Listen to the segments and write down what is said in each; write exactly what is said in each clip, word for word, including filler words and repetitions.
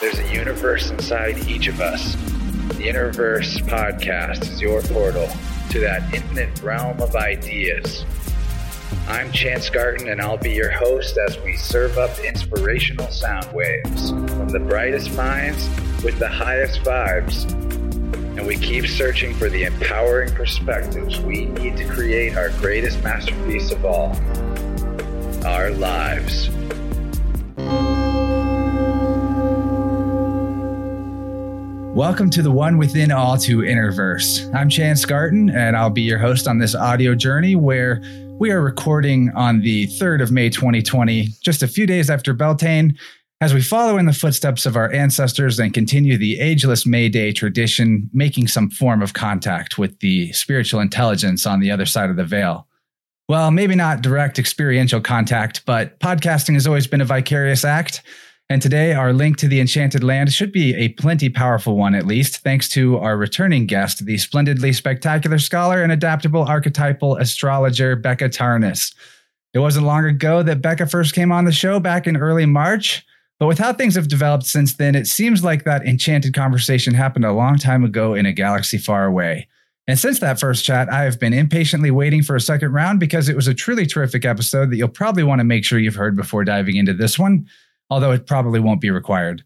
There's a universe inside each of us. The Innerverse podcast is your portal to that infinite realm of ideas. I'm Chance Garten, and I'll be your host as we serve up inspirational sound waves from the brightest minds with the highest vibes. And we keep searching for the empowering perspectives we need to create our greatest masterpiece of all, our lives. Welcome to the One Within All to Innerverse. I'm Chance Garten, and I'll be your host on this audio journey where we are recording on the third of May, twenty twenty, just a few days after Beltane, as we follow in the footsteps of our ancestors and continue the ageless May Day tradition, making some form of contact with the spiritual intelligence on the other side of the veil. Well, maybe not direct experiential contact, but podcasting has always been a vicarious act. And today, our link to the Enchanted Land should be a plenty powerful one, at least, thanks to our returning guest, the splendidly spectacular scholar and adaptable archetypal astrologer, Becca Tarnas. It wasn't long ago that Becca first came on the show back in early March, but with how things have developed since then, it seems like that enchanted conversation happened a long time ago in a galaxy far away. And since that first chat, I have been impatiently waiting for a second round because it was a truly terrific episode that you'll probably want to make sure you've heard before diving into this one, although it probably won't be required.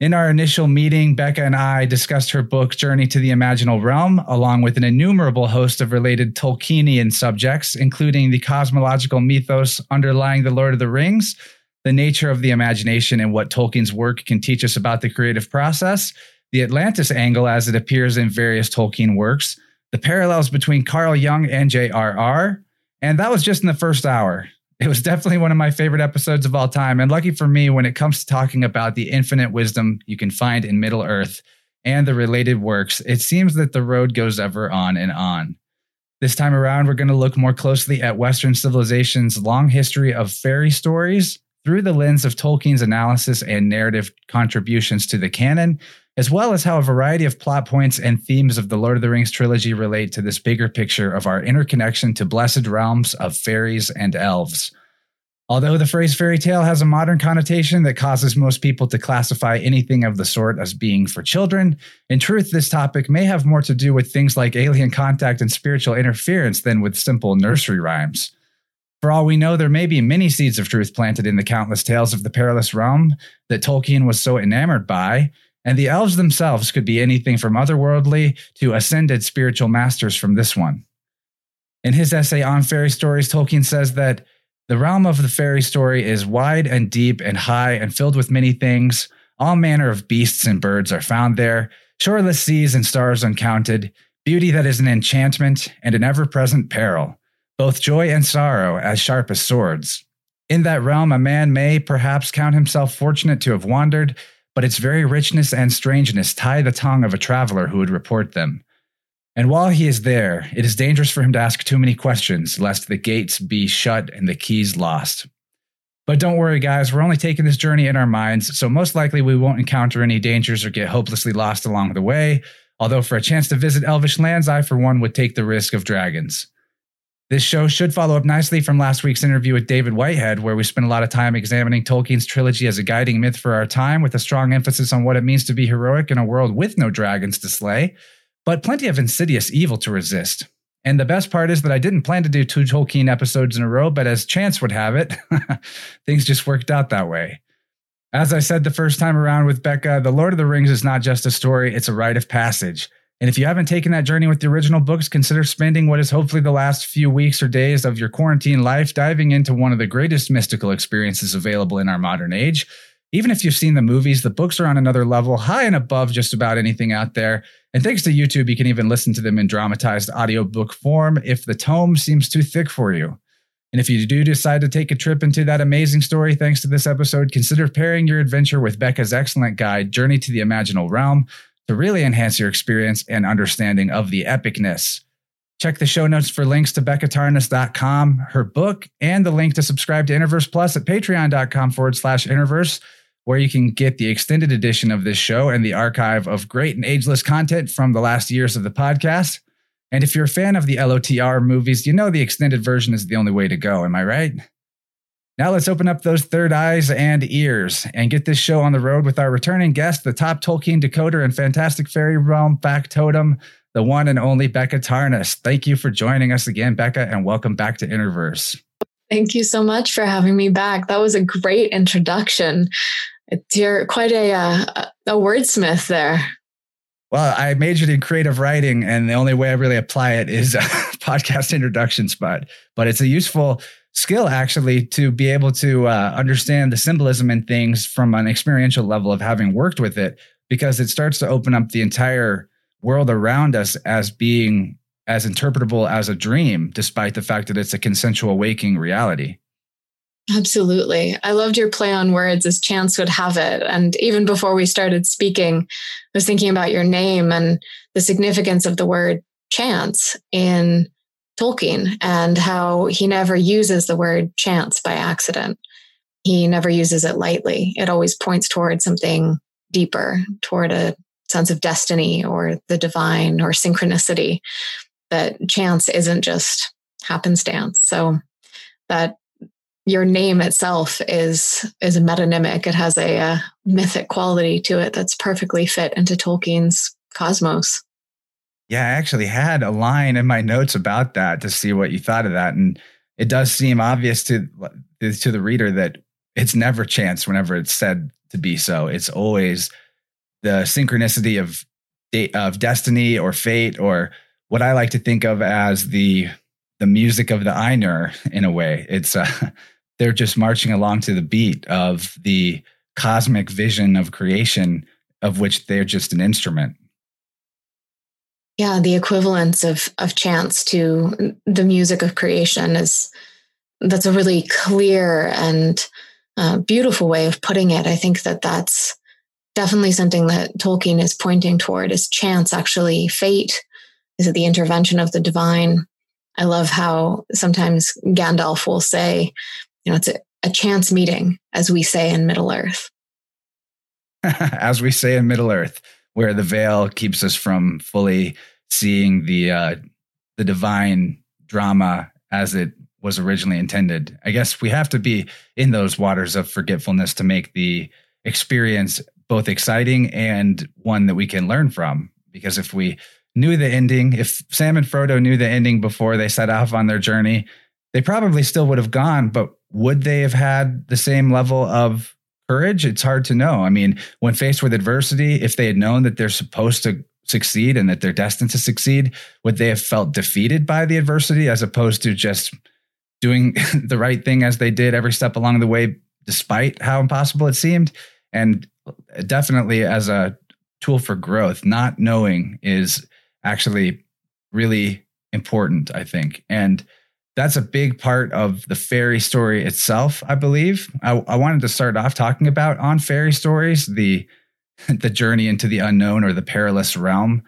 In our initial meeting, Becca and I discussed her book, Journey to the Imaginal Realm, along with an innumerable host of related Tolkienian subjects, including the cosmological mythos underlying The Lord of the Rings, the nature of the imagination and what Tolkien's work can teach us about the creative process, the Atlantis angle as it appears in various Tolkien works, the parallels between Carl Jung and J R R, and that was just in the first hour. It was definitely one of my favorite episodes of all time, and lucky for me when it comes to talking about the infinite wisdom you can find in Middle Earth and the related works, it seems that the road goes ever on and on. This time around, we're going to look more closely at Western civilization's long history of fairy stories through the lens of Tolkien's analysis and narrative contributions to the canon, as well as how a variety of plot points and themes of the Lord of the Rings trilogy relate to this bigger picture of our interconnection to blessed realms of fairies and elves. Although the phrase fairy tale has a modern connotation that causes most people to classify anything of the sort as being for children, in truth, this topic may have more to do with things like alien contact and spiritual interference than with simple nursery rhymes. For all we know, there may be many seeds of truth planted in the countless tales of the perilous realm that Tolkien was so enamored by, and the elves themselves could be anything from otherworldly to ascended spiritual masters from this one. In his essay on fairy stories, Tolkien says that the realm of the fairy story is wide and deep and high and filled with many things. All manner of beasts and birds are found there, shoreless seas and stars uncounted, beauty that is an enchantment and an ever-present peril, both joy and sorrow as sharp as swords. In that realm, a man may perhaps count himself fortunate to have wandered, but its very richness and strangeness tie the tongue of a traveler who would report them. And while he is there, it is dangerous for him to ask too many questions, lest the gates be shut and the keys lost. But don't worry, guys, we're only taking this journey in our minds, so most likely we won't encounter any dangers or get hopelessly lost along the way, although for a chance to visit Elvish lands, I, for one, would take the risk of dragons. This show should follow up nicely from last week's interview with David Whitehead, where we spent a lot of time examining Tolkien's trilogy as a guiding myth for our time, with a strong emphasis on what it means to be heroic in a world with no dragons to slay, but plenty of insidious evil to resist. And the best part is that I didn't plan to do two Tolkien episodes in a row, but as chance would have it, things just worked out that way. As I said the first time around with Becca, The Lord of the Rings is not just a story, it's a rite of passage. And if you haven't taken that journey with the original books, consider spending what is hopefully the last few weeks or days of your quarantine life diving into one of the greatest mystical experiences available in our modern age. Even if you've seen the movies, the books are on another level, high and above just about anything out there. And thanks to YouTube, you can even listen to them in dramatized audiobook form if the tome seems too thick for you. And if you do decide to take a trip into that amazing story thanks to this episode, consider pairing your adventure with Becca's excellent guide, Journey to the Imaginal Realm, to really enhance your experience and understanding of the epicness. Check the show notes for links to becca tarnas dot com, her book, and the link to subscribe to Innerverse Plus at patreon.com forward slash Innerverse, where you can get the extended edition of this show and the archive of great and ageless content from the last years of the podcast. And if you're a fan of the L O T R movies, you know the extended version is the only way to go, am I right? Now let's open up those third eyes and ears and get this show on the road with our returning guest, the top Tolkien decoder and fantastic fairy realm factotum, the one and only Becca Tarnas. Thank you for joining us again, Becca, and welcome back to Innerverse. Thank you so much for having me back. That was a great introduction. You're quite a, uh, a wordsmith there. Well, I majored in creative writing, and the only way I really apply it is a podcast introduction spot, but it's a useful skill actually to be able to uh, understand the symbolism and things from an experiential level of having worked with it, because it starts to open up the entire world around us as being as interpretable as a dream, despite the fact that it's a consensual waking reality. Absolutely. I loved your play on words, as chance would have it. And even before we started speaking, I was thinking about your name and the significance of the word chance in Tolkien, and how he never uses the word chance by accident. He never uses it lightly. It always points toward something deeper, toward a sense of destiny or the divine or synchronicity, that chance isn't just happenstance. So that your name itself is is a metonymic. It has a, a mythic quality to it that's perfectly fit into Tolkien's cosmos. Yeah, I actually had a line in my notes about that to see what you thought of that. And it does seem obvious to to the reader that it's never chance whenever it's said to be so. It's always the synchronicity of of destiny or fate, or what I like to think of as the the music of the Ainur in a way. It's uh, they're just marching along to the beat of the cosmic vision of creation, of which they're just an instrument. Yeah, the equivalence of of chance to the music of creation is, that's a really clear and uh, beautiful way of putting it. I think that that's definitely something that Tolkien is pointing toward. Is chance actually fate? Is it the intervention of the divine? I love how sometimes Gandalf will say, you know, it's a, a chance meeting, as we say in Middle-earth. As we say in Middle-earth, where the veil keeps us from fully seeing the uh, the divine drama as it was originally intended. I guess we have to be in those waters of forgetfulness to make the experience both exciting and one that we can learn from. Because if we knew the ending, if Sam and Frodo knew the ending before they set off on their journey, they probably still would have gone, but would they have had the same level of courage? It's hard to know. I mean, when faced with adversity, if they had known that they're supposed to succeed and that they're destined to succeed, would they have felt defeated by the adversity as opposed to just doing the right thing as they did every step along the way, despite how impossible it seemed? And definitely as a tool for growth, not knowing is actually really important, I think. And that's a big part of the fairy story itself, I believe. I, I wanted to start off talking about on fairy stories, the the journey into the unknown or the perilous realm.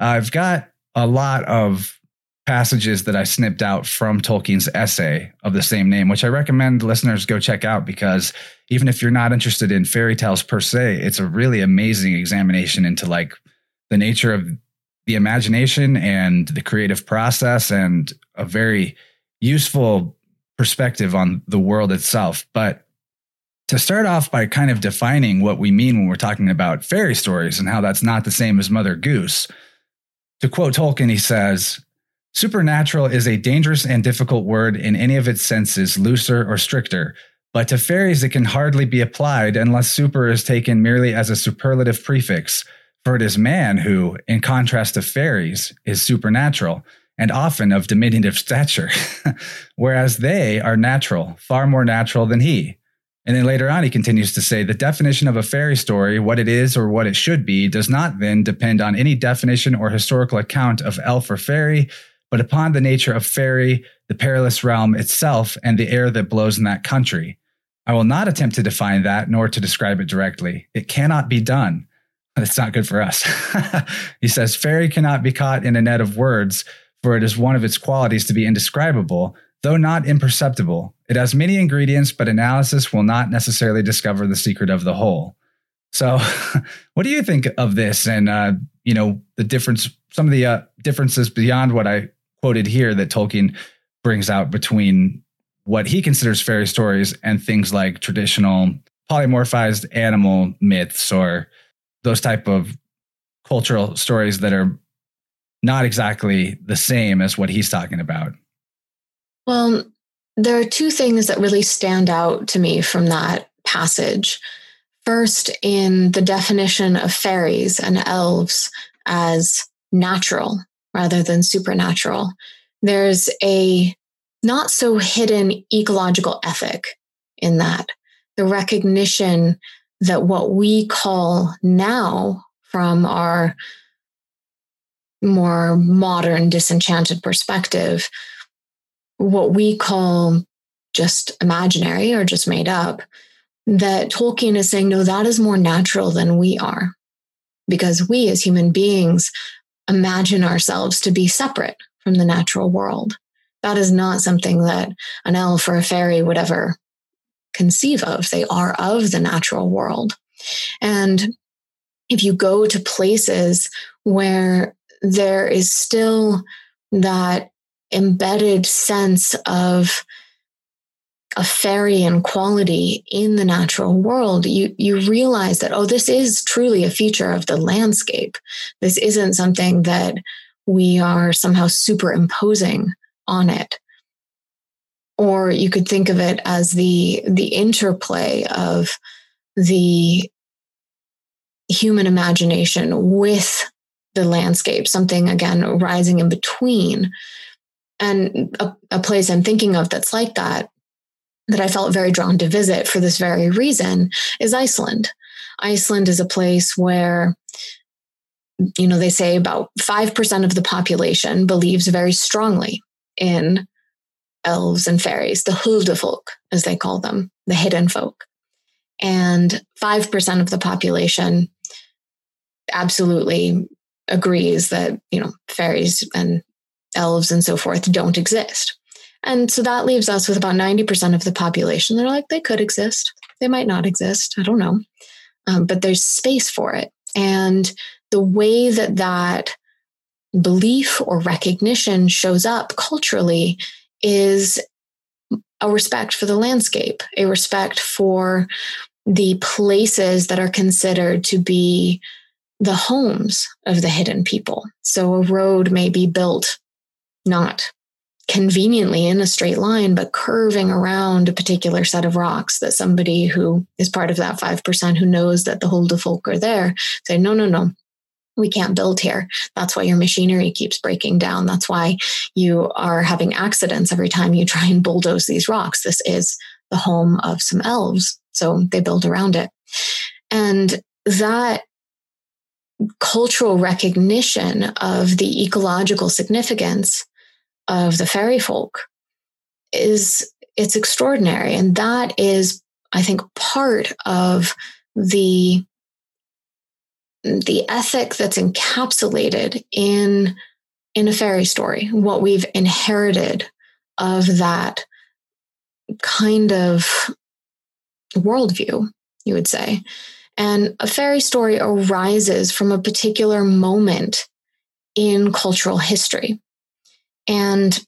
Uh, I've got a lot of passages that I snipped out from Tolkien's essay of the same name, which I recommend listeners go check out, because even if you're not interested in fairy tales per se, it's a really amazing examination into like the nature of the imagination and the creative process, and a very useful perspective on the world itself. But to start off by kind of defining what we mean when we're talking about fairy stories and how that's not the same as Mother Goose. To quote Tolkien, he says, "Supernatural is a dangerous and difficult word in any of its senses, looser or stricter, but to fairies it can hardly be applied unless super is taken merely as a superlative prefix, for it is man who, in contrast to fairies, is supernatural, and often of diminutive stature, whereas they are natural, far more natural than he." And then later on, he continues to say, "The definition of a fairy story, what it is or what it should be, does not then depend on any definition or historical account of elf or fairy, but upon the nature of fairy, the perilous realm itself, and the air that blows in that country. I will not attempt to define that, nor to describe it directly. It cannot be done." That's not good for us. He says, "Fairy cannot be caught in a net of words, for it is one of its qualities to be indescribable, though not imperceptible. It has many ingredients, but analysis will not necessarily discover the secret of the whole." So what do you think of this? And, uh, you know, the difference, some of the uh, differences beyond what I quoted here that Tolkien brings out between what he considers fairy stories and things like traditional polymorphized animal myths or those type of cultural stories that are not exactly the same as what he's talking about? Well, there are two things that really stand out to me from that passage. First, in the definition of fairies and elves as natural rather than supernatural, there's a not so hidden ecological ethic in that. The recognition that what we call now from our more modern disenchanted perspective, what we call just imaginary or just made up, that Tolkien is saying, no, that is more natural than we are, because we as human beings imagine ourselves to be separate from the natural world. That is not something that an elf or a fairy would ever conceive of. They are of the natural world. And if you go to places where there is still that embedded sense of a fairy-ian quality in the natural world, you you realize that, oh, this is truly a feature of the landscape. This isn't something that we are somehow superimposing on it. Or you could think of it as the the interplay of the human imagination with the landscape, something, again, rising in between. And a, a place I'm thinking of that's like that, that I felt very drawn to visit for this very reason, is Iceland. Iceland is a place where, you know, they say about five percent of the population believes very strongly in elves and fairies, the huldufolk, as they call them, the hidden folk. And five percent of the population absolutely agrees that, you know, fairies and elves and so forth don't exist. And so that leaves us with about ninety percent of the population. They're like, they could exist. They might not exist. I don't know. Um, but there's space for it. And the way that that belief or recognition shows up culturally is a respect for the landscape, a respect for the places that are considered to be the homes of the hidden people. So a road may be built not conveniently in a straight line, but curving around a particular set of rocks that somebody who is part of that five percent who knows that the Huldufolk are there say, no, no, no, we can't build here. That's why your machinery keeps breaking down. That's why you are having accidents every time you try and bulldoze these rocks. This is the home of some elves. So they build around it. And that cultural recognition of the ecological significance of the fairy folk is, it's extraordinary. And that is, I think, part of the, the ethic that's encapsulated in, in a fairy story, what we've inherited of that kind of worldview, you would say. And a fairy story arises from a particular moment in cultural history. And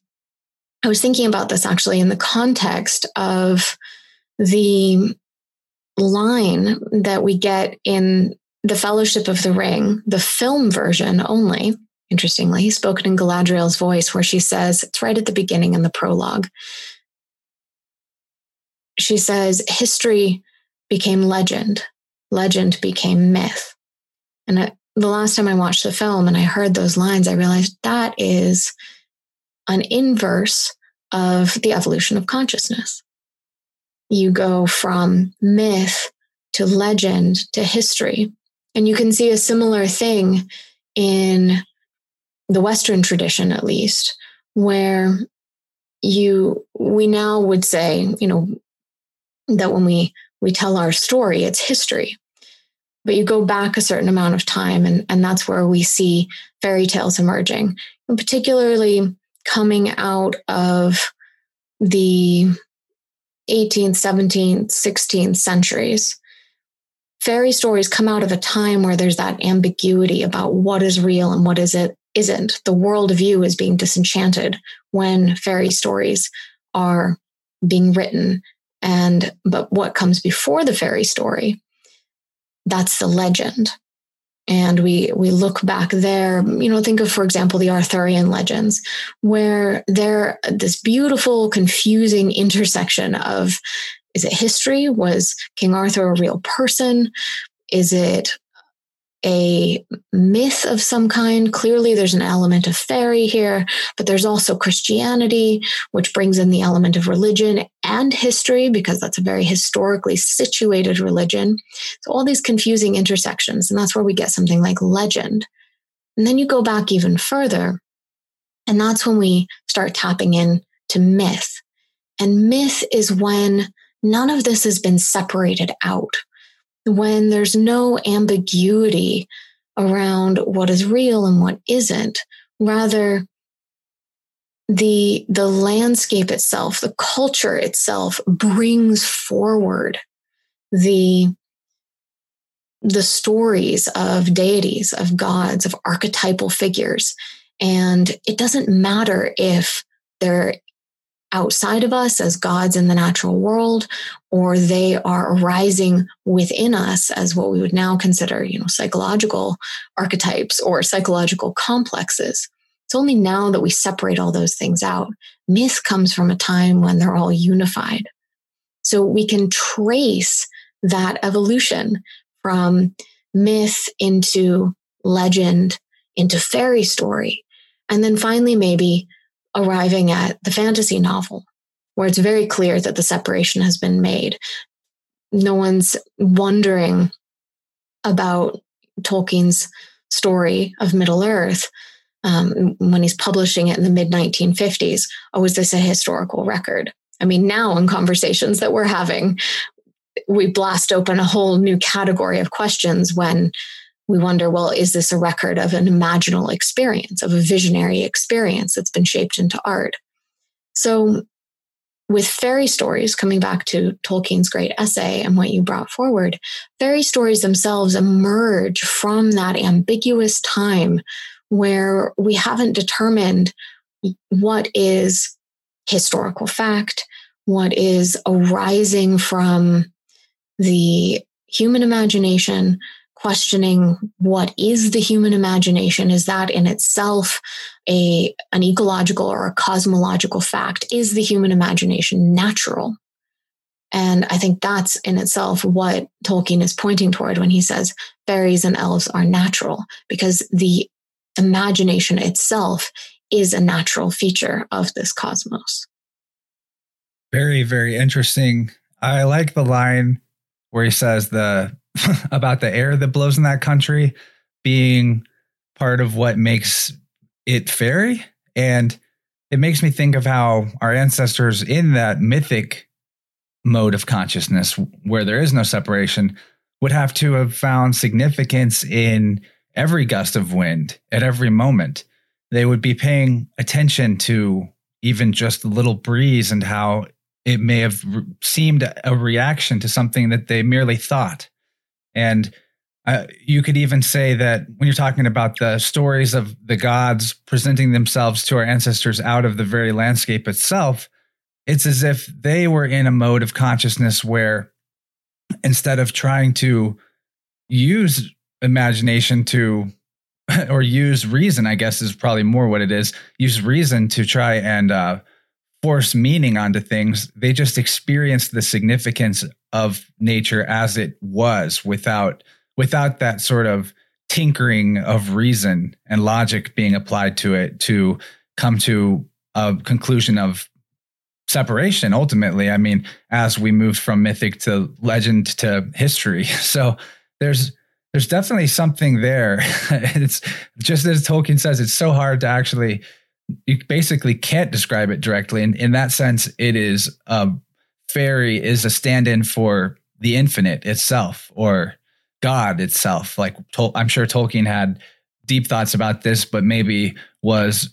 I was thinking about this actually in the context of the line that we get in The Fellowship of the Ring, the film version only, interestingly, spoken in Galadriel's voice, where she says, it's right at the beginning in the prologue. She says, history became legend. Legend became myth. And I, the last time I watched the film and I heard those lines, I realized that is an inverse of the evolution of consciousness. You go from myth to legend to history. And you can see a similar thing in the Western tradition, at least, where you we now would say, you know, that when we, we tell our story, it's history. But you go back a certain amount of time, and, and that's where we see fairy tales emerging, and particularly coming out of the eighteenth, seventeenth, sixteenth centuries. Fairy stories come out of a time where there's that ambiguity about what is real and what is it isn't. The worldview is being disenchanted when fairy stories are being written. And, but what comes before the fairy story, that's the legend. And we, we look back there, you know, think of, for example, the Arthurian legends, where there, this beautiful, confusing intersection of, is it history? Was King Arthur a real person? Is it a myth of some kind? Clearly, there's an element of fairy here, but there's also Christianity, which brings in the element of religion and history, because that's a very historically situated religion. So all these confusing intersections, and that's where we get something like legend. And then you go back even further, and that's when we start tapping in to myth. And myth is when none of this has been separated out, when there's no ambiguity around what is real and what isn't. Rather, the, the landscape itself, the culture itself brings forward the, the stories of deities, of gods, of archetypal figures. And it doesn't matter if they're outside of us as gods in the natural world, or they are arising within us as what we would now consider, you know, psychological archetypes or psychological complexes. It's only now that we separate all those things out. Myth comes from a time when they're all unified. So we can trace that evolution from myth into legend, into fairy story, and then finally maybe arriving at the fantasy novel, where it's very clear that the separation has been made. No one's wondering about Tolkien's story of Middle-earth um, when he's publishing it in the mid nineteen fifties. Oh, is this a historical record? I mean, now in conversations that we're having, we blast open a whole new category of questions when we wonder, well, is this a record of an imaginal experience, of a visionary experience that's been shaped into art? So with fairy stories, coming back to Tolkien's great essay and what you brought forward, fairy stories themselves emerge from that ambiguous time where we haven't determined what is historical fact, what is arising from the human imagination, questioning what is the human imagination. Is that in itself a an ecological or a cosmological fact? Is the human imagination natural? And I think that's in itself what Tolkien is pointing toward when he says fairies and elves are natural, because the imagination itself is a natural feature of this cosmos. Very, very interesting. I like the line where he says the about the air that blows in that country being part of what makes it fairy. And it makes me think of how our ancestors in that mythic mode of consciousness, where there is no separation, would have to have found significance in every gust of wind at every moment. They would be paying attention to even just a little breeze and how it may have seemed a reaction to something that they merely thought. And uh, you could even say that when you're talking about the stories of the gods presenting themselves to our ancestors out of the very landscape itself, it's as if they were in a mode of consciousness where, instead of trying to use imagination to, or use reason, I guess is probably more what it is, use reason to try and uh, force meaning onto things, they just experienced the significance of nature as it was, without without that sort of tinkering of reason and logic being applied to it to come to a conclusion of separation, ultimately. I mean, as we moved from mythic to legend to history. So there's there's definitely something there. It's just, as Tolkien says, it's so hard to actually, you basically can't describe it directly. And in that sense, it is a fairy is a stand-in for the infinite itself, or God itself. Like, I'm sure Tolkien had deep thoughts about this, but maybe was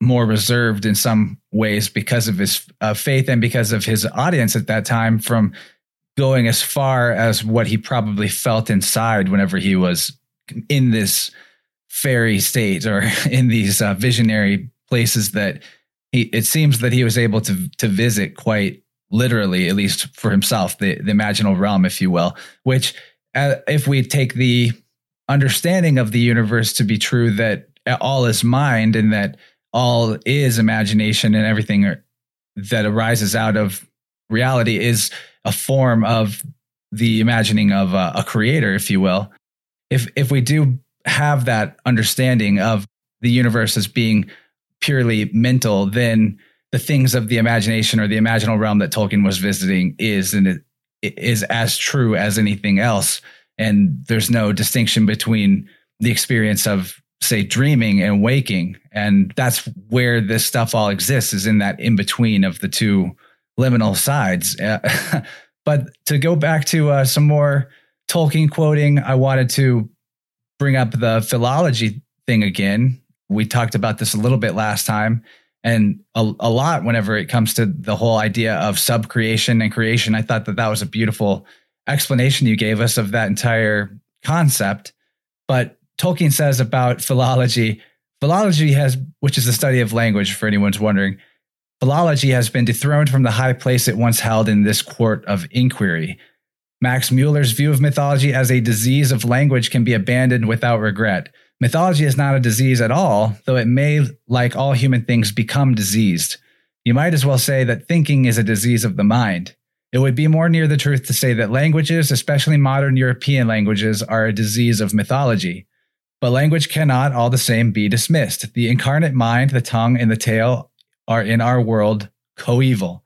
more reserved in some ways because of his uh, faith and because of his audience at that time, from going as far as what he probably felt inside whenever he was in this fairy state, or in these uh, visionary places that he, it seems that he was able to to visit quite literally, at least for himself, the, the imaginal realm, if you will, which uh, if we take the understanding of the universe to be true, that all is mind and that all is imagination and everything are, that arises out of reality is a form of the imagining of a, a creator, if you will. If if we do have that understanding of the universe as being purely mental, then the things of the imagination or the imaginal realm that Tolkien was visiting is and it, it is as true as anything else. And there's no distinction between the experience of, say, dreaming and waking. And that's where this stuff all exists, is in that in between of the two liminal sides. Uh, but to go back to uh, some more Tolkien quoting, I wanted to bring up the philology thing again. We talked about this a little bit last time, and a, a lot whenever it comes to the whole idea of subcreation and creation. I thought that that was a beautiful explanation you gave us of that entire concept. But Tolkien says about philology, philology has, which is the study of language, for anyone's wondering, philology has been dethroned from the high place it once held in this court of inquiry. Max Mueller's view of mythology as a disease of language can be abandoned without regret. Mythology is not a disease at all, though it may, like all human things, become diseased. You might as well say that thinking is a disease of the mind. It would be more near the truth to say that languages, especially modern European languages, are a disease of mythology. But language cannot, all the same, be dismissed. The incarnate mind, the tongue, and the tail are in our world coeval.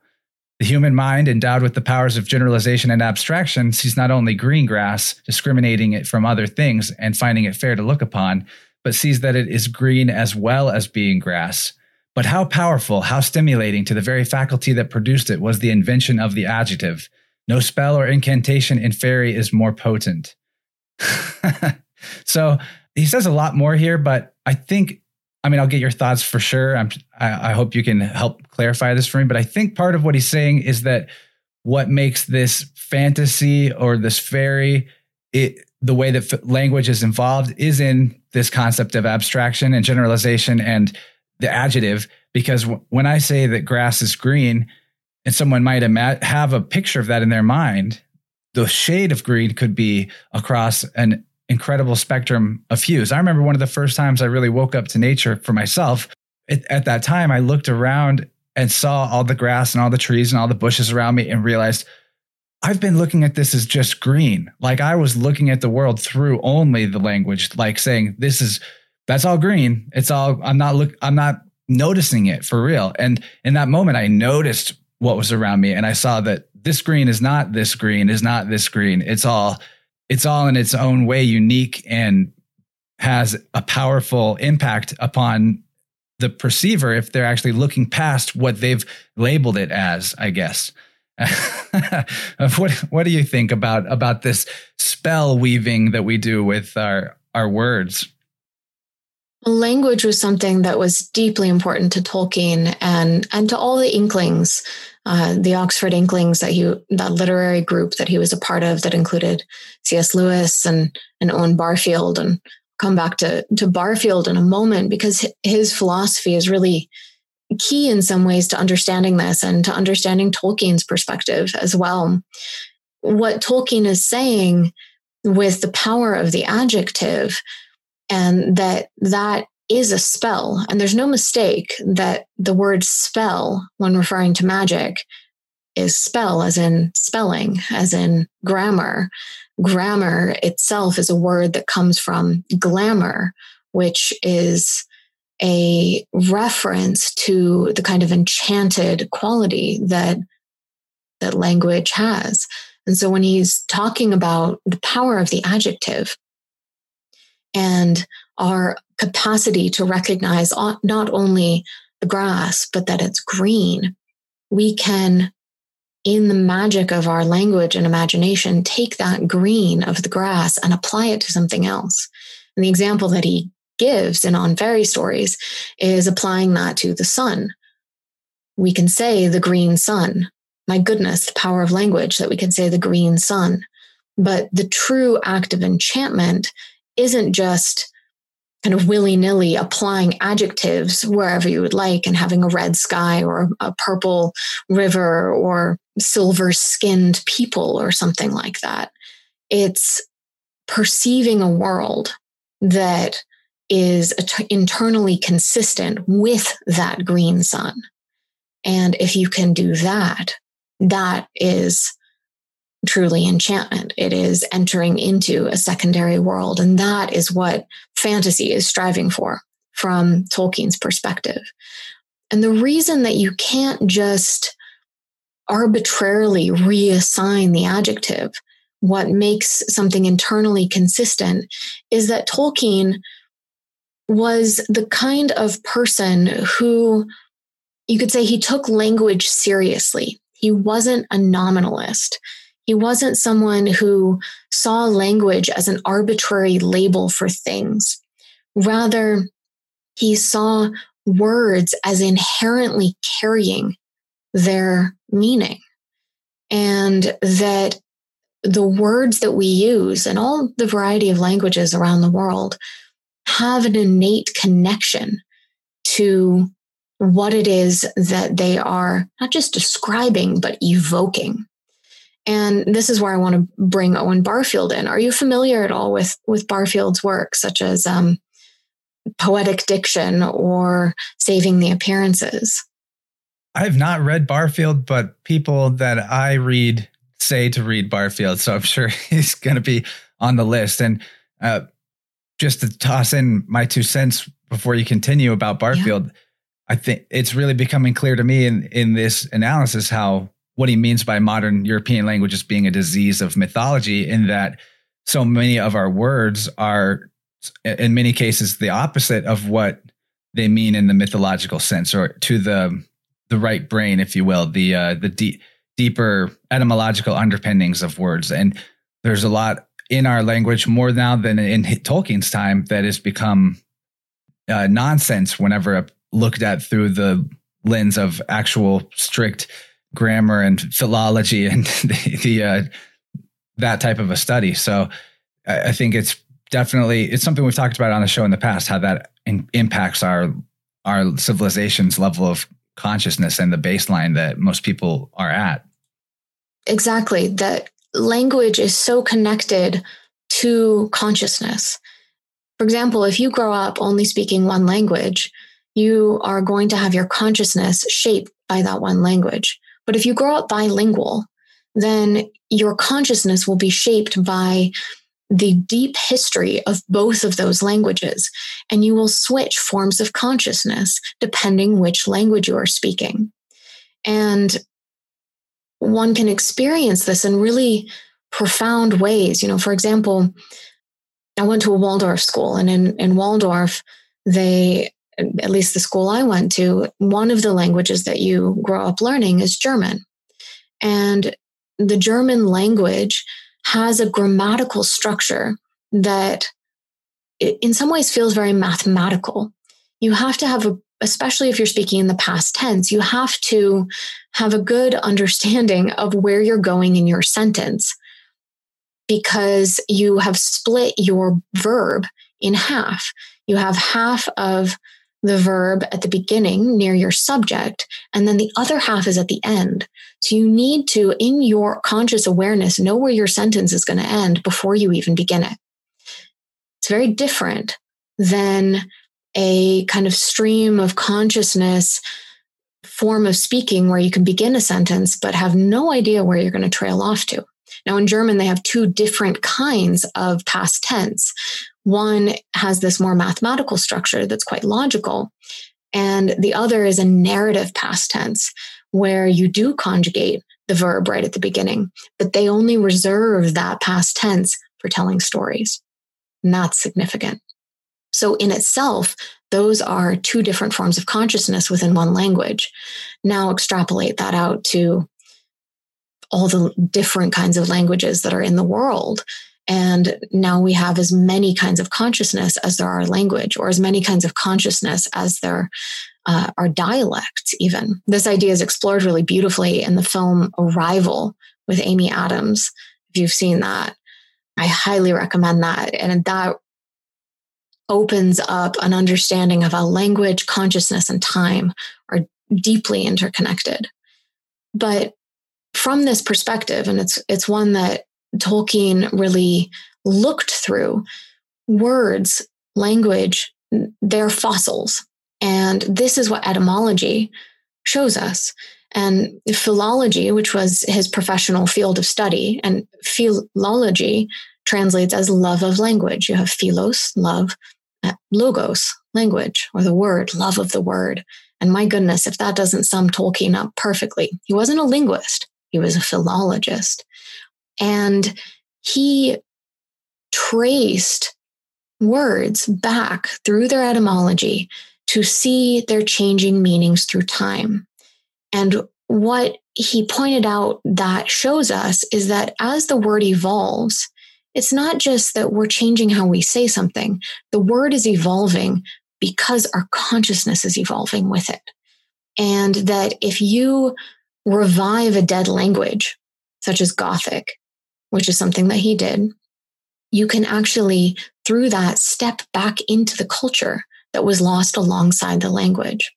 The human mind, endowed with the powers of generalization and abstraction, sees not only green grass, discriminating it from other things and finding it fair to look upon, but sees that it is green as well as being grass. But how powerful, how stimulating to the very faculty that produced it was the invention of the adjective. No spell or incantation in fairy is more potent. So he says a lot more here, but I think, I mean, I'll get your thoughts for sure. I'm, I, I hope you can help clarify this for me. But I think part of what he's saying is that what makes this fantasy or this fairy, it, the way that f- language is involved is in this concept of abstraction and generalization and the adjective, because w- when I say that grass is green and someone might ima- have a picture of that in their mind, the shade of green could be across an incredible spectrum of hues. I remember one of the first times I really woke up to nature for myself. It, at that time, I looked around and saw all the grass and all the trees and all the bushes around me and realized I've been looking at this as just green. Like I was looking at the world through only the language, like saying, this is, that's all green. It's all, I'm not, look, I'm not noticing it for real. And in that moment, I noticed what was around me. And I saw that this green is not this green is not this green. It's all, it's all in its own way unique and has a powerful impact upon the perceiver if they're actually looking past what they've labeled it as, I guess. what what do you think about about this spell weaving that we do with our, our words? Language was something that was deeply important to Tolkien and, and to all the Inklings, uh, the Oxford Inklings, that he that literary group that he was a part of that included C S. Lewis and, and Owen Barfield. And come back to, to Barfield in a moment, because his philosophy is really key in some ways to understanding this and to understanding Tolkien's perspective as well. What Tolkien is saying with the power of the adjective, and that that is a spell. And there's no mistake that the word spell, when referring to magic, is spell as in spelling, as in grammar. Grammar itself is a word that comes from glamour, which is a reference to the kind of enchanted quality that that language has. And so when he's talking about the power of the adjective, and our capacity to recognize not only the grass, but that it's green, we can, in the magic of our language and imagination, take that green of the grass and apply it to something else. And the example that he gives in On Fairy Stories is applying that to the sun. We can say the green sun. My goodness, the power of language that we can say the green sun. But the true act of enchantment isn't just kind of willy-nilly applying adjectives wherever you would like and having a red sky or a purple river or silver-skinned people or something like that. It's perceiving a world that is internally consistent with that green sun. And if you can do that, that is truly enchantment. It is entering into a secondary world. And that is what fantasy is striving for from Tolkien's perspective. And the reason that you can't just arbitrarily reassign the adjective, what makes something internally consistent, is that Tolkien was the kind of person who, you could say, he took language seriously. He wasn't a nominalist. He wasn't someone who saw language as an arbitrary label for things. Rather, he saw words as inherently carrying their meaning, and that the words that we use and all the variety of languages around the world have an innate connection to what it is that they are not just describing, but evoking. And this is where I want to bring Owen Barfield in. Are you familiar at all with, with Barfield's work, such as um, Poetic Diction or Saving the Appearances? I've not read Barfield, but people that I read say to read Barfield, so I'm sure he's going to be on the list. And uh, just to toss in my two cents before you continue about Barfield, yeah. I think it's really becoming clear to me in, in this analysis how what he means by modern European languages being a disease of mythology, in that so many of our words are, in many cases, the opposite of what they mean in the mythological sense, or to the the right brain, if you will, the uh, the de- deeper etymological underpinnings of words. And there's a lot in our language more now than in Tolkien's time that has become uh, nonsense whenever looked at through the lens of actual strict grammar and philology and the, the uh, that type of a study. So I think it's definitely, it's something we've talked about on the show in the past, how that in, impacts our, our civilization's level of consciousness and the baseline that most people are at. Exactly. That language is so connected to consciousness. For example, if you grow up only speaking one language, you are going to have your consciousness shaped by that one language. But if you grow up bilingual, then your consciousness will be shaped by the deep history of both of those languages, and you will switch forms of consciousness depending which language you are speaking. And one can experience this in really profound ways. You know, for example, I went to a Waldorf school, and in, in Waldorf, they, at least the school I went to, one of the languages that you grow up learning is German. And the German language has a grammatical structure that in some ways feels very mathematical. You have to have, a, especially if you're speaking in the past tense, you have to have a good understanding of where you're going in your sentence, because you have split your verb in half. You have half of the verb at the beginning near your subject, and then the other half is at the end. So you need to, in your conscious awareness, know where your sentence is going to end before you even begin it. It's very different than a kind of stream of consciousness form of speaking where you can begin a sentence but have no idea where you're going to trail off to. Now, in German, they have two different kinds of past tense. One has this more mathematical structure that's quite logical, and the other is a narrative past tense where you do conjugate the verb right at the beginning, but they only reserve that past tense for telling stories. And that's significant. So in itself, those are two different forms of consciousness within one language. Now extrapolate that out to all the different kinds of languages that are in the world. And now we have as many kinds of consciousness as there are language, or as many kinds of consciousness as there uh, are dialects even. This idea is explored really beautifully in the film Arrival with Amy Adams. If you've seen that, I highly recommend that. And that opens up an understanding of how language, consciousness, and time are deeply interconnected. But from this perspective, and it's it's one that Tolkien really looked through, words, language, they're fossils. And this is what etymology shows us. And philology, which was his professional field of study, and philology translates as love of language. You have philos, love, logos, language, or the word, love of the word. And my goodness, if that doesn't sum Tolkien up perfectly. He wasn't a linguist. He was a philologist. And he traced words back through their etymology to see their changing meanings through time. And what he pointed out that shows us is that as the word evolves, it's not just that we're changing how we say something. The word is evolving because our consciousness is evolving with it. And that if you revive a dead language, such as Gothic, which is something that he did, you can actually, through that, step back into the culture that was lost alongside the language.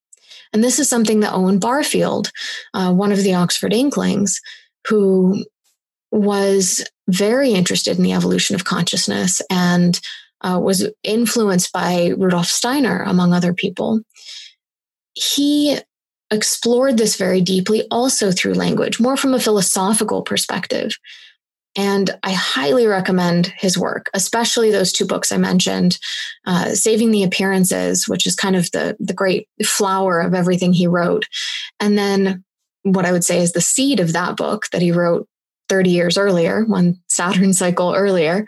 And this is something that Owen Barfield, uh, one of the Oxford Inklings, who was very interested in the evolution of consciousness and uh, was influenced by Rudolf Steiner, among other people, he explored this very deeply also through language, more from a philosophical perspective. And I highly recommend his work, especially those two books I mentioned, uh, Saving the Appearances, which is kind of the, the great flower of everything he wrote. And then what I would say is the seed of that book that he wrote thirty years earlier, one Saturn cycle earlier,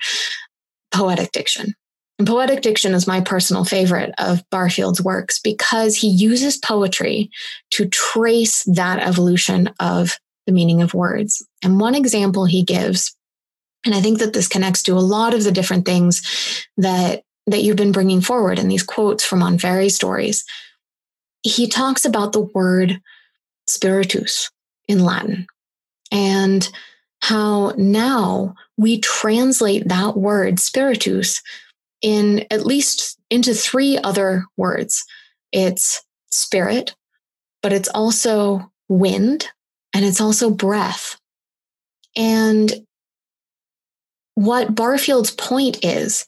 Poetic Diction. And Poetic Diction is my personal favorite of Barfield's works because he uses poetry to trace that evolution of the meaning of words. And one example he gives, and I think that this connects to a lot of the different things that, that you've been bringing forward in these quotes from On Fairy Stories, he talks about the word spiritus in Latin and how now we translate that word spiritus in at least into three other words. It's spirit, but it's also wind, and it's also breath. And what Barfield's point is,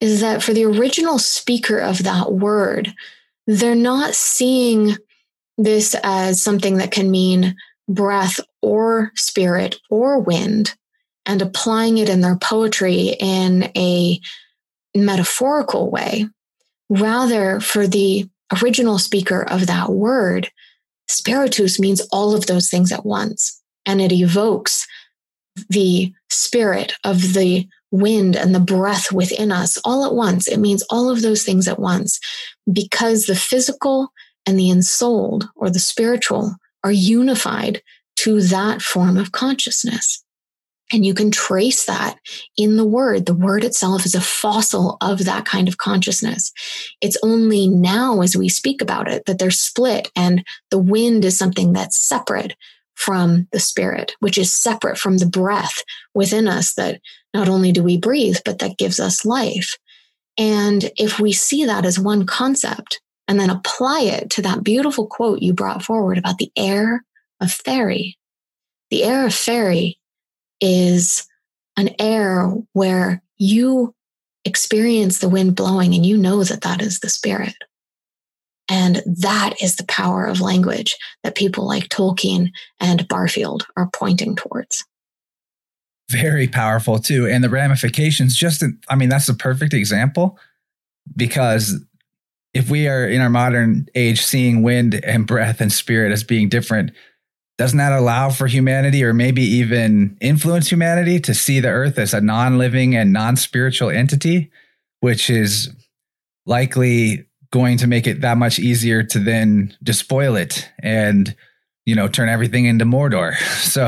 is that for the original speaker of that word, they're not seeing this as something that can mean breath or spirit or wind and applying it in their poetry in a metaphorical way. Rather, for the original speaker of that word, spiritus means all of those things at once, and it evokes the spirit of the wind and the breath within us all at once. It means all of those things at once because the physical and the ensouled or the spiritual are unified to that form of consciousness. And you can trace that in the word. The word itself is a fossil of that kind of consciousness. It's only now as we speak about it that they're split, and the wind is something that's separate from the spirit, which is separate from the breath within us that not only do we breathe, but that gives us life. And if we see that as one concept and then apply it to that beautiful quote you brought forward about the air of fairy, the air of fairy is an air where you experience the wind blowing and you know that that is the spirit. And that is the power of language that people like Tolkien and Barfield are pointing towards. Very powerful too. And the ramifications just, in, I mean, that's a perfect example, because if we are in our modern age seeing wind and breath and spirit as being different, doesn't that allow for humanity, or maybe even influence humanity, to see the earth as a non-living and non-spiritual entity, which is likely going to make it that much easier to then despoil it and, you know, turn everything into Mordor. So,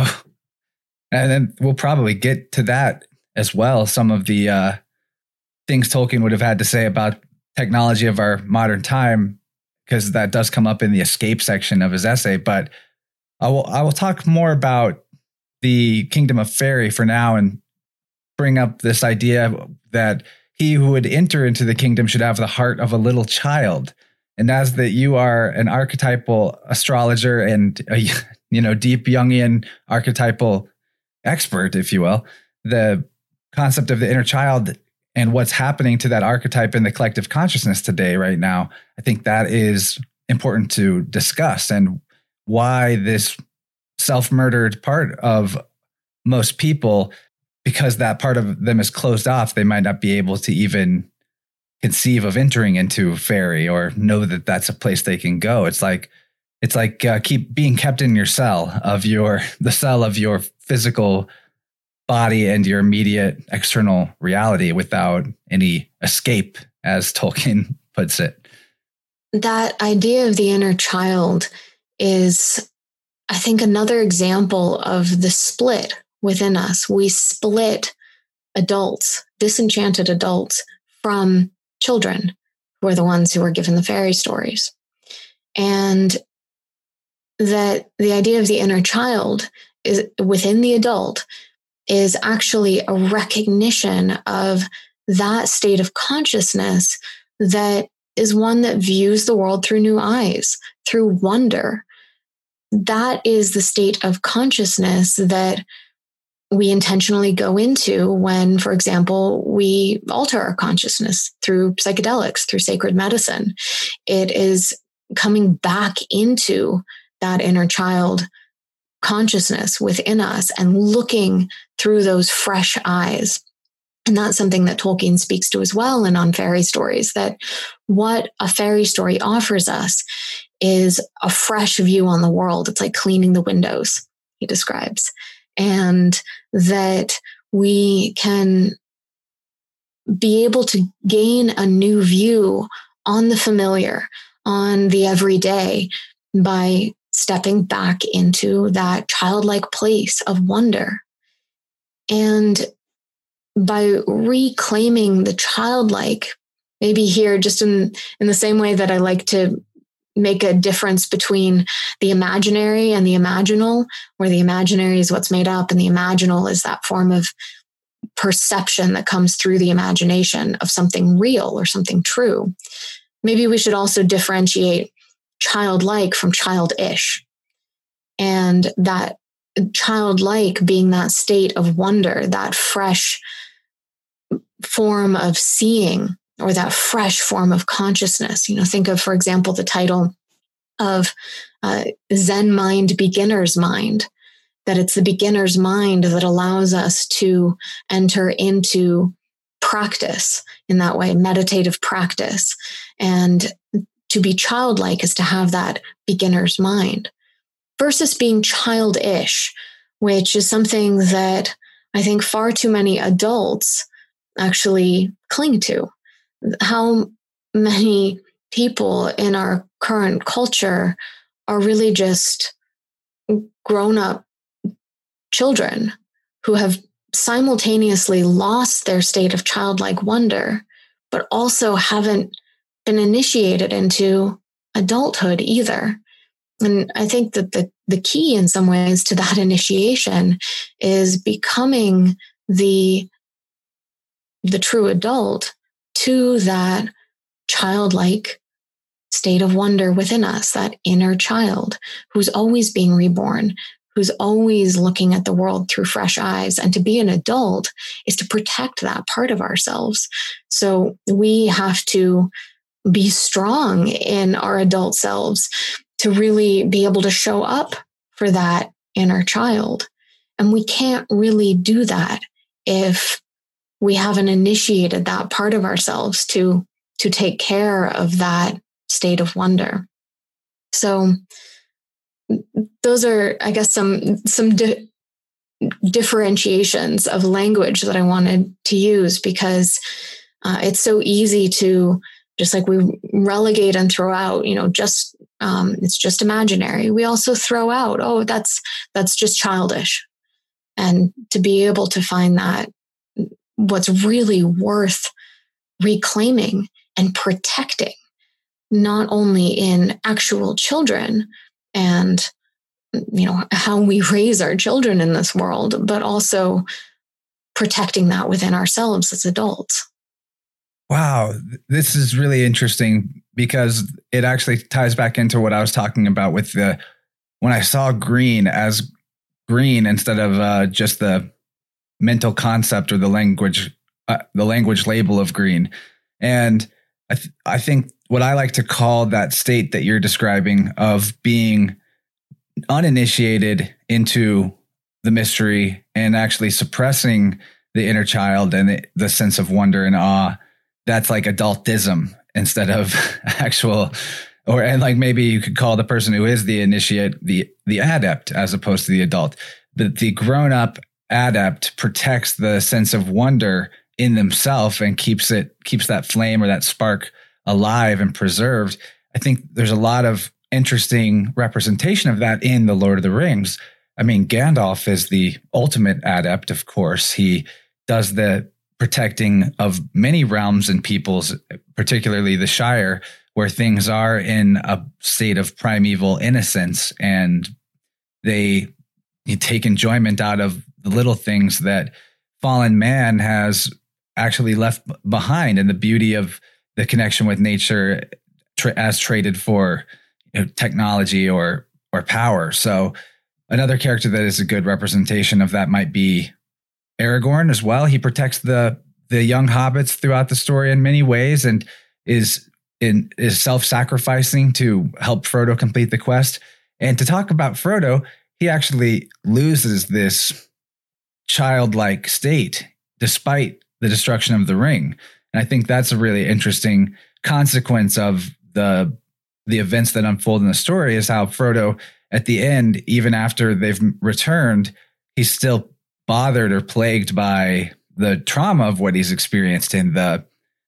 and then we'll probably get to that as well. Some of the uh, things Tolkien would have had to say about technology of our modern time, because that does come up in the escape section of his essay, but I will I will talk more about the kingdom of fairy for now and bring up this idea that he who would enter into the kingdom should have the heart of a little child. And as that you are an archetypal astrologer and a, you know, deep Jungian archetypal expert, if you will, the concept of the inner child and what's happening to that archetype in the collective consciousness today, right now, I think that is important to discuss, and why this self-murdered part of most people, because that part of them is closed off, they might not be able to even conceive of entering into fairy or know that that's a place they can go. It's like, it's like uh, keep being kept in your cell of your, the cell of your physical body and your immediate external reality without any escape, as Tolkien puts it. That idea of the inner child is, I think, another example of the split within us. We split adults, disenchanted adults, from children who are the ones who were given the fairy stories. And that the idea of the inner child is within the adult is actually a recognition of that state of consciousness that is one that views the world through new eyes, through wonder. That is the state of consciousness that we intentionally go into when, for example, we alter our consciousness through psychedelics, through sacred medicine. It is coming back into that inner child consciousness within us and looking through those fresh eyes. And that's something that Tolkien speaks to as well in On Fairy Stories, that what a fairy story offers us is a fresh view on the world. It's like cleaning the windows, he describes. And that we can be able to gain a new view on the familiar, on the everyday, by stepping back into that childlike place of wonder. And by reclaiming the childlike, maybe here, just in, in the same way that I like to make a difference between the imaginary and the imaginal, where the imaginary is what's made up and the imaginal is that form of perception that comes through the imagination of something real or something true. Maybe we should also differentiate childlike from childish. And that childlike being that state of wonder, that fresh form of seeing, or that fresh form of consciousness. You know, think of, for example, the title of uh, Zen Mind, Beginner's Mind, that it's the beginner's mind that allows us to enter into practice in that way, meditative practice. And to be childlike is to have that beginner's mind versus being childish, which is something that I think far too many adults actually cling to. How many people in our current culture are really just grown-up children who have simultaneously lost their state of childlike wonder, but also haven't been initiated into adulthood either. And I think that the, the key in some ways to that initiation is becoming the, the true adult to that childlike state of wonder within us, that inner child who's always being reborn, who's always looking at the world through fresh eyes. And to be an adult is to protect that part of ourselves. So we have to be strong in our adult selves to really be able to show up for that inner child. And we can't really do that if we haven't initiated that part of ourselves to, to take care of that state of wonder. So those are, I guess, some, some di- differentiations of language that I wanted to use, because uh, it's so easy to just, like we relegate and throw out, you know, just, um, it's just imaginary. We also throw out, oh, that's, that's just childish. And to be able to find that, what's really worth reclaiming and protecting, not only in actual children and, you know, how we raise our children in this world, but also protecting that within ourselves as adults. Wow, this is really interesting because it actually ties back into what I was talking about with the, when I saw green as green instead of uh, just the mental concept or the language, uh, the language label of green. And I, th- I think what I like to call that state that you're describing of being uninitiated into the mystery and actually suppressing the inner child and the, the sense of wonder and awe, that's like adultism instead of actual, or, and like maybe you could call the person who is the initiate, the, the adept, as opposed to the adult. But the grown up adept protects the sense of wonder in themselves and keeps it, keeps that flame or that spark alive and preserved. I think there's a lot of interesting representation of that in The Lord of the Rings. I mean, Gandalf is the ultimate adept, of course. He does the protecting of many realms and peoples, particularly the Shire, where things are in a state of primeval innocence, and they take enjoyment out of the little things that fallen man has actually left behind, and the beauty of the connection with nature tra- as traded for, you know, technology or or power. So another character that is a good representation of that might be Aragorn as well. He protects the the young hobbits throughout the story in many ways, and is in is self-sacrificing to help Frodo complete the quest. And to talk about Frodo, he actually loses this childlike state despite the destruction of the ring. And I think that's a really interesting consequence of the the events that unfold in the story, is how Frodo at the end, even after they've returned, he's still bothered or plagued by the trauma of what he's experienced and the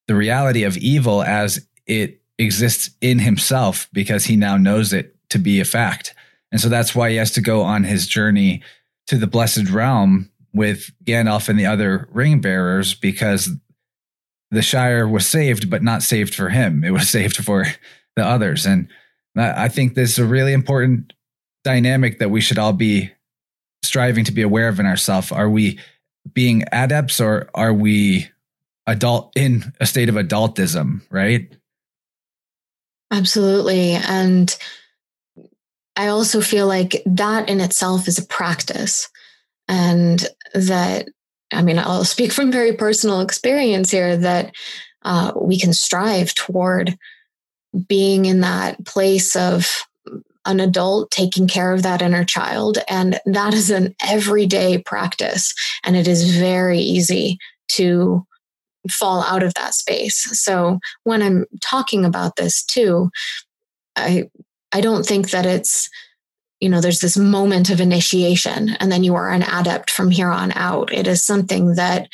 the reality of evil as it exists in himself, because he now knows it to be a fact. And so that's why he has to go on his journey to the Blessed Realm with Gandalf and the other ring bearers, because the Shire was saved, but not saved for him. It was saved for the others. And I think this is a really important dynamic that we should all be striving to be aware of in ourselves. Are we being adepts, or are we adult in a state of adultism, right? Absolutely. And I also feel like that in itself is a practice, and that, I mean, I'll speak from very personal experience here, that uh, we can strive toward being in that place of an adult taking care of that inner child. And that is an everyday practice, and it is very easy to fall out of that space. So when I'm talking about this too, I, I don't think that it's, you know, there's this moment of initiation and then you are an adept from here on out. It is something that,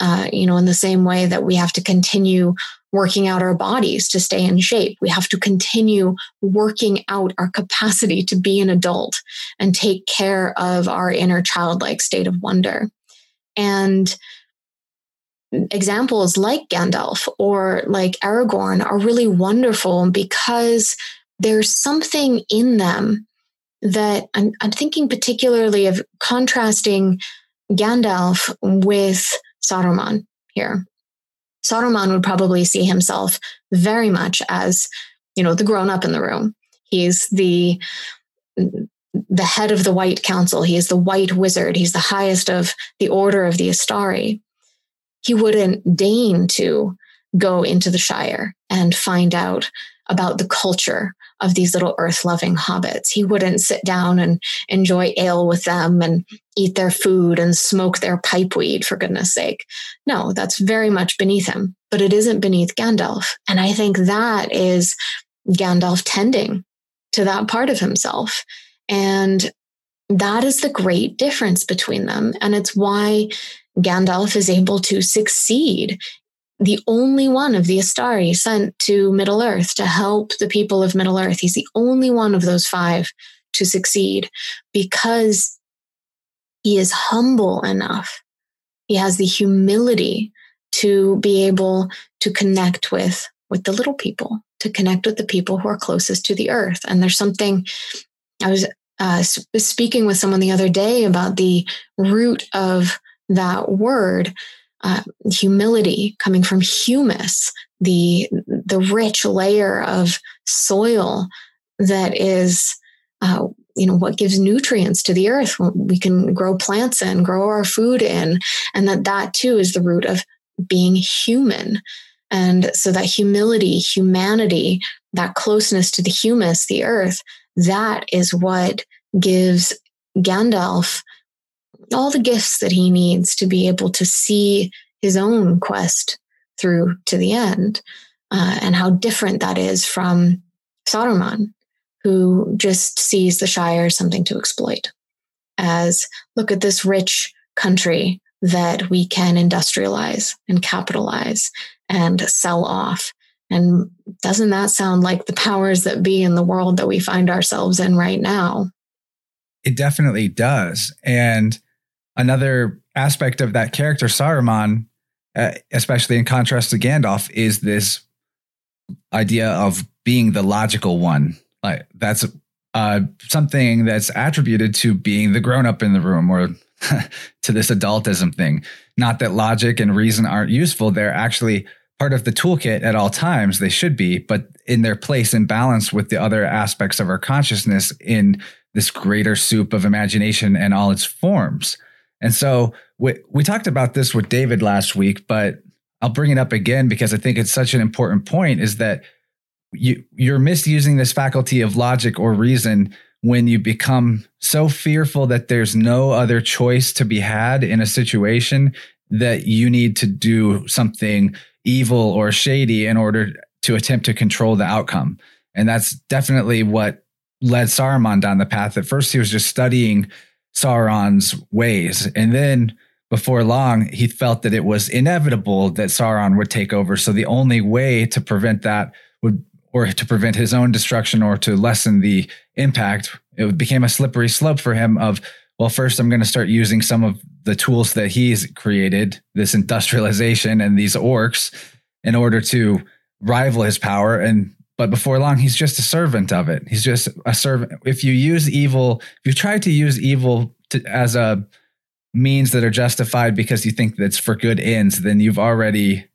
uh, you know, in the same way that we have to continue working out our bodies to stay in shape, we have to continue working out our capacity to be an adult and take care of our inner childlike state of wonder. And examples like Gandalf or like Aragorn are really wonderful because there's something in them that I'm, I'm thinking particularly of contrasting Gandalf with Saruman here. Saruman would probably see himself very much as, you know, the grown up in the room. He's the the head of the White Council. He is the White Wizard. He's the highest of the Order of the Istari. He wouldn't deign to go into the Shire and find out about the culture of these little earth-loving hobbits. He wouldn't sit down and enjoy ale with them and eat their food and smoke their pipeweed, for goodness sake. No, that's very much beneath him, but it isn't beneath Gandalf. And I think that is Gandalf tending to that part of himself. And that is the great difference between them. And it's why Gandalf is able to succeed, the only one of the Istari sent to Middle-earth to help the people of Middle-earth. He's the only one of those five to succeed because he is humble enough. He has the humility to be able to connect with, with the little people, to connect with the people who are closest to the earth. And there's something, I was uh, speaking with someone the other day about the root of that word, uh, humility coming from humus, the the rich layer of soil that is, uh, you know, what gives nutrients to the earth. We can grow plants in, grow our food in, and that that too is the root of being human. And so that humility, humanity, that closeness to the humus, the earth, that is what gives Gandalf all the gifts that he needs to be able to see his own quest through to the end, uh, and how different that is from Saruman, who just sees the Shire as something to exploit, as look at this rich country that we can industrialize and capitalize and sell off. And doesn't that sound like the powers that be in the world that we find ourselves in right now? It definitely does. And another aspect of that character, Saruman, uh, especially in contrast to Gandalf, is this idea of being the logical one. Like that's uh, something that's attributed to being the grown-up in the room, or to this adultism thing. Not that logic and reason aren't useful. They're actually part of the toolkit at all times. They should be, but in their place and balance with the other aspects of our consciousness in this greater soup of imagination and all its forms. And so we, we talked about this with David last week, but I'll bring it up again because I think it's such an important point, is that you, you're misusing this faculty of logic or reason when you become so fearful that there's no other choice to be had in a situation that you need to do something evil or shady in order to attempt to control the outcome. And that's definitely what led Saruman down the path. At first, he was just studying Sauron's ways. And then before long, he felt that it was inevitable that Sauron would take over. So the only way to prevent that would, or to prevent his own destruction or to lessen the impact, it became a slippery slope for him of, well, first I'm going to start using some of the tools that he's created, this industrialization and these orcs, in order to rival his power. And but before long, he's just a servant of it. He's just a servant. If you use evil, if you try to use evil to, as a means that are justified because you think that's for good ends, then you've already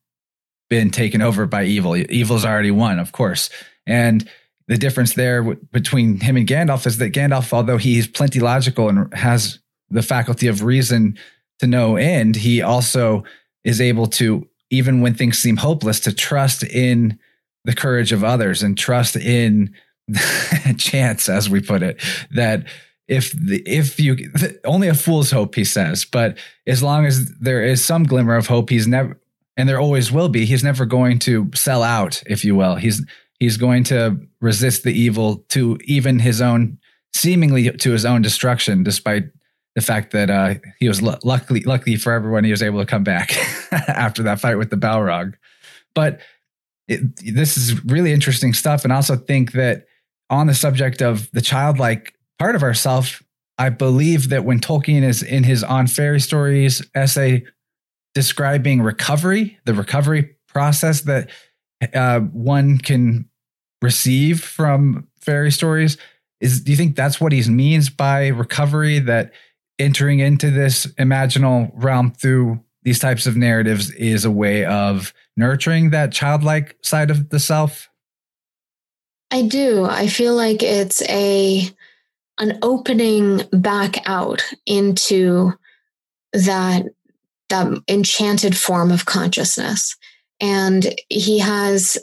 been taken over by evil. Evil's already won, of course. And the difference there w- between him and Gandalf is that Gandalf, although he's plenty logical and has the faculty of reason to no end, he also is able to, even when things seem hopeless, to trust in the courage of others and trust in chance, as we put it, that if the, if you only a fool's hope, he says, but as long as there is some glimmer of hope, he's never, and there always will be, he's never going to sell out, if you will. He's, he's going to resist the evil to even his own, seemingly to his own destruction, despite the fact that uh, he was l- luckily, luckily for everyone, he was able to come back after that fight with the Balrog. But it, this is really interesting stuff. And I also think that on the subject of the childlike part of ourself, I believe that when Tolkien is in his On Fairy Stories essay describing recovery, the recovery process that uh, one can receive from fairy stories, is, do you think that's what he means by recovery, that entering into this imaginal realm through these types of narratives is a way of nurturing that childlike side of the self? I do. I feel like it's a an opening back out into that that enchanted form of consciousness. And he has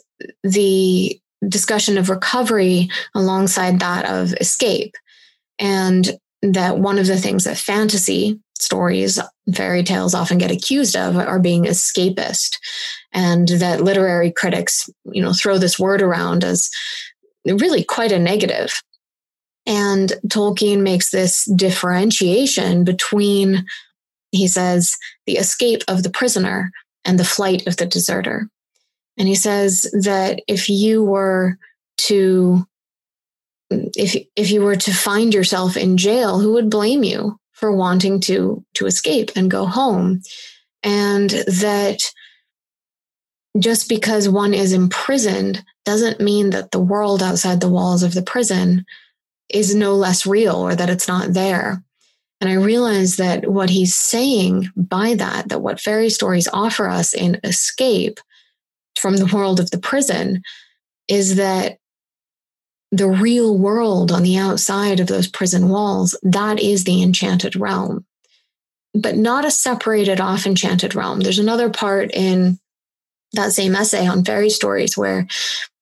the discussion of recovery alongside that of escape. And that one of the things that fantasy stories, fairy tales often get accused of are being escapist, and that literary critics, you know, throw this word around as really quite a negative. And Tolkien makes this differentiation between, he says, the escape of the prisoner and the flight of the deserter. And he says that if you were to if if you were to find yourself in jail, who would blame you for wanting to to escape and go home? And that just because one is imprisoned doesn't mean that the world outside the walls of the prison is no less real, or that it's not there. And I realized that what he's saying by that, that what fairy stories offer us in escape from the world of the prison, is that the real world on the outside of those prison walls, that is the enchanted realm, but not a separated off enchanted realm. There's another part in that same essay on fairy stories where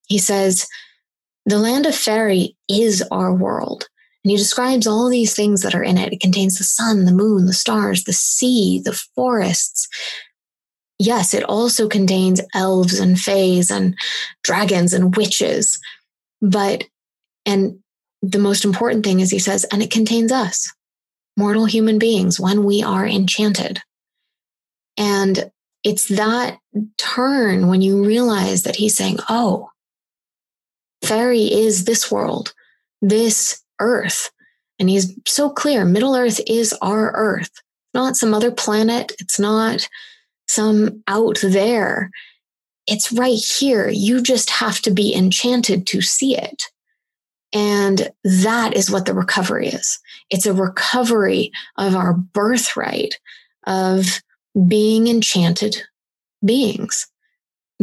he says, the land of fairy is our world. And he describes all these things that are in it. It contains the sun, the moon, the stars, the sea, the forests. Yes, it also contains elves and fays and dragons and witches. But, and the most important thing is he says, and it contains us, mortal human beings, when we are enchanted. And it's that turn when you realize that he's saying, oh, fairy is this world, this Earth. And he's so clear, Middle Earth is our Earth, not some other planet. It's not some out there. It's right here. You just have to be enchanted to see it. And that is what the recovery is. It's a recovery of our birthright of being enchanted beings,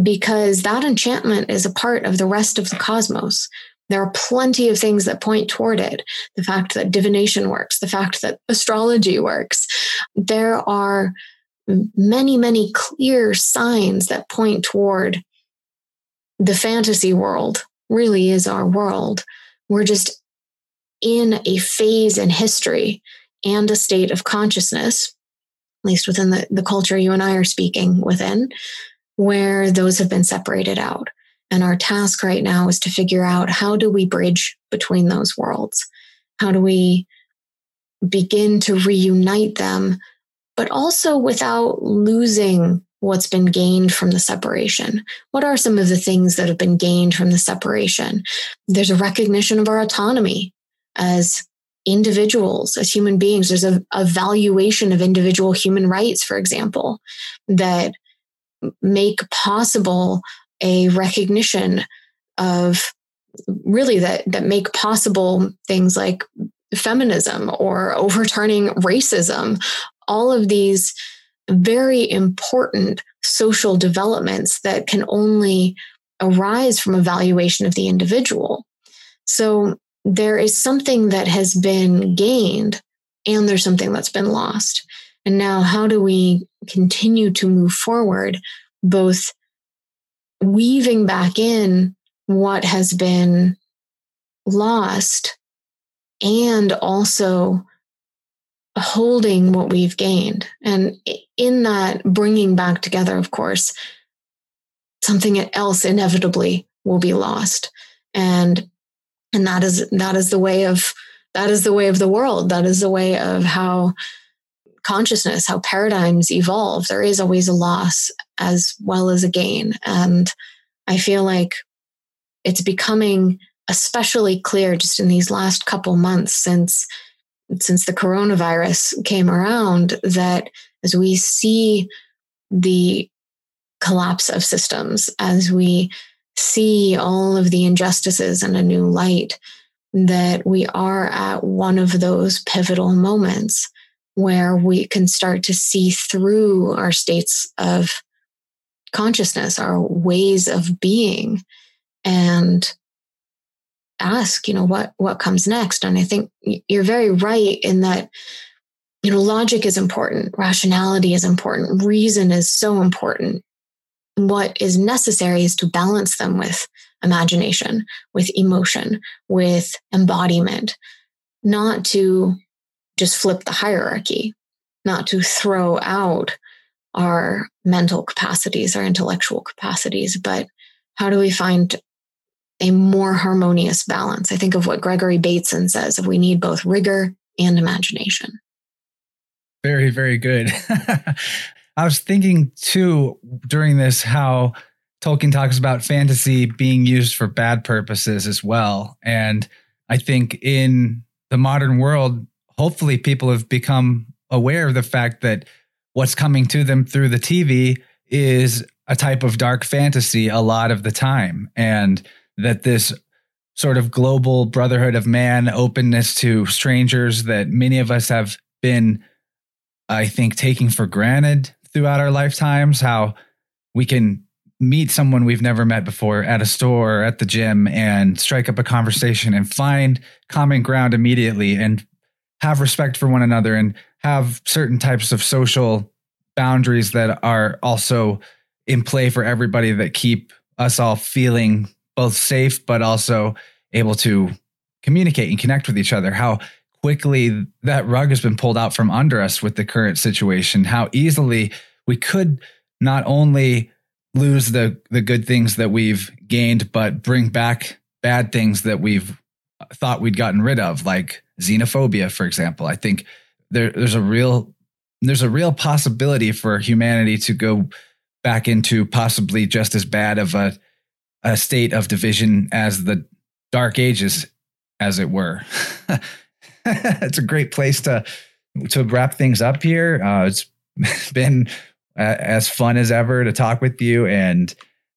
because that enchantment is a part of the rest of the cosmos. There are plenty of things that point toward it. The fact that divination works, the fact that astrology works. There are many, many clear signs that point toward the fantasy world really is our world. We're just in a phase in history and a state of consciousness, at least within the, the culture you and I are speaking within, where those have been separated out. And our task right now is to figure out, how do we bridge between those worlds? How do we begin to reunite them, but also without losing what's been gained from the separation? What are some of the things that have been gained from the separation? There's a recognition of our autonomy as individuals, as human beings. There's a, a valuation of individual human rights, for example, that make possible a recognition of really that that make possible things like feminism or overturning racism, all of these very important social developments that can only arise from a valuation of the individual. So there is something that has been gained and there's something that's been lost. And now how do we continue to move forward, both weaving back in what has been lost and also holding what we've gained? And in that bringing back together, of course, something else inevitably will be lost. And, and that is, that is the way of, that is the way of the world. That is the way of how consciousness, how paradigms evolve. There is always a loss as well as a gain. And I feel like it's becoming especially clear just in these last couple months since, since the coronavirus came around, that as we see the collapse of systems, as we see all of the injustices in a new light, that we are at one of those pivotal moments where we can start to see through our states of consciousness, our ways of being, and ask, you know, what, what comes next? And I think you're very right in that, you know, logic is important. Rationality is important. Reason is so important. What is necessary is to balance them with imagination, with emotion, with embodiment, not to just flip the hierarchy, not to throw out our mental capacities, our intellectual capacities, but how do we find a more harmonious balance? I think of what Gregory Bateson says, if we need both rigor and imagination. Very, very good. I was thinking too during this how Tolkien talks about fantasy being used for bad purposes as well. And I think in the modern world, hopefully people have become aware of the fact that what's coming to them through the T V is a type of dark fantasy a lot of the time. And that this sort of global brotherhood of man, openness to strangers that many of us have been, I think, taking for granted throughout our lifetimes, how we can meet someone we've never met before at a store or at the gym and strike up a conversation and find common ground immediately and have respect for one another and have certain types of social boundaries that are also in play for everybody that keep us all feeling both safe, but also able to communicate and connect with each other. How quickly that rug has been pulled out from under us with the current situation, how easily we could not only lose the the good things that we've gained, but bring back bad things that we've thought we'd gotten rid of, like xenophobia, for example. I think there, there's a real there's a real possibility for humanity to go back into possibly just as bad of a, a state of division as the Dark Ages, as it were. It's a great place to to wrap things up here. Uh, it's been as fun as ever to talk with you, and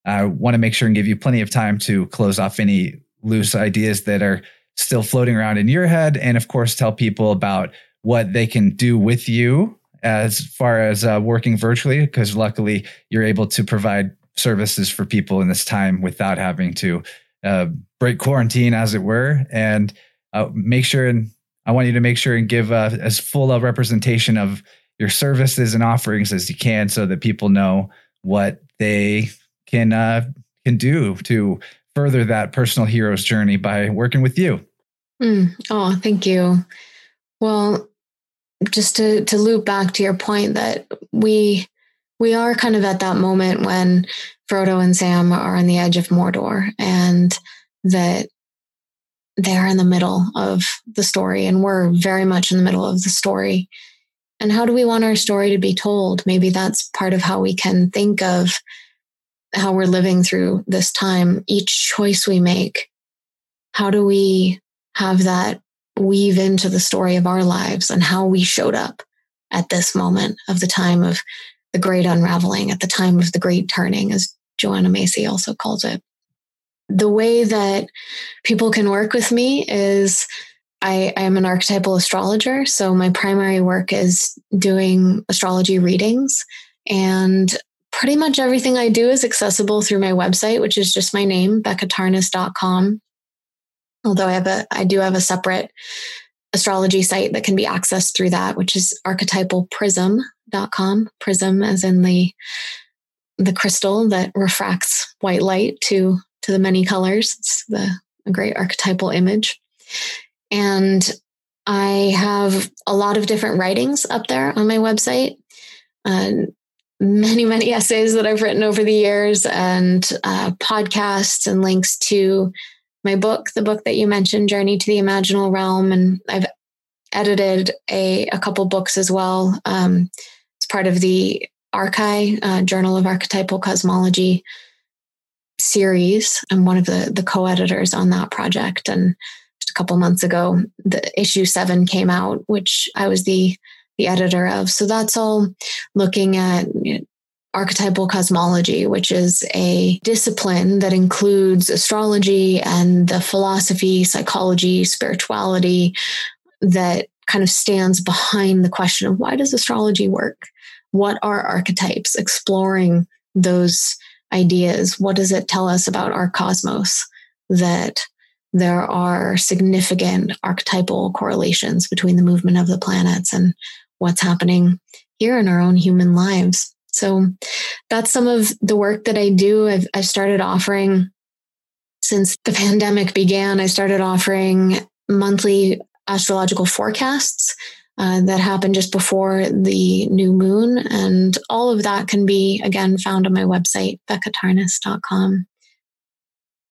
I want to make sure and give you plenty of time to close off any loose ideas that are still floating around in your head, and of course tell people about what they can do with you as far as uh, working virtually, because luckily you're able to provide services for people in this time without having to uh, break quarantine, as it were. And uh, make sure and I want you to make sure and give uh, as full a representation of your services and offerings as you can, so that people know what they can uh, can do to further that personal hero's journey by working with you. Mm. Oh, thank you. Well, just to, to loop back to your point that we we are kind of at that moment when Frodo and Sam are on the edge of Mordor, and that they're in the middle of the story, and we're very much in the middle of the story. And how do we want our story to be told? Maybe that's part of how we can think of how we're living through this time. Each choice we make, how do we have that weave into the story of our lives and how we showed up at this moment of the time of the great unraveling, at the time of the great turning, as Joanna Macy also calls it. The way that people can work with me is I, I am an archetypal astrologer, so my primary work is doing astrology readings, and pretty much everything I do is accessible through my website, which is just my name, becca tarnas dot com. Although I have a, I do have a separate astrology site that can be accessed through that, which is archetypal prism dot com. Prism as in the the crystal that refracts white light to to the many colors. It's the a great archetypal image. And I have a lot of different writings up there on my website, uh, many, many essays that I've written over the years, and uh, podcasts and links to my book, the book that you mentioned, Journey to the Imaginal Realm. And I've edited a, a couple books as well. Um, it's part of the Archai, uh, Journal of Archetypal Cosmology series. I'm one of the, the co-editors on that project, and a couple months ago, the issue seven came out, which I was the the editor of. So that's all looking at you know, archetypal cosmology, which is a discipline that includes astrology and the philosophy, psychology, spirituality that kind of stands behind the question of why does astrology work? What are archetypes? Exploring those ideas. What does it tell us about our cosmos? That there are significant archetypal correlations between the movement of the planets and what's happening here in our own human lives. So that's some of the work that I do. I've, I've started offering, since the pandemic began, I started offering monthly astrological forecasts uh, that happen just before the new moon. And all of that can be, again, found on my website, becca tarnas dot com.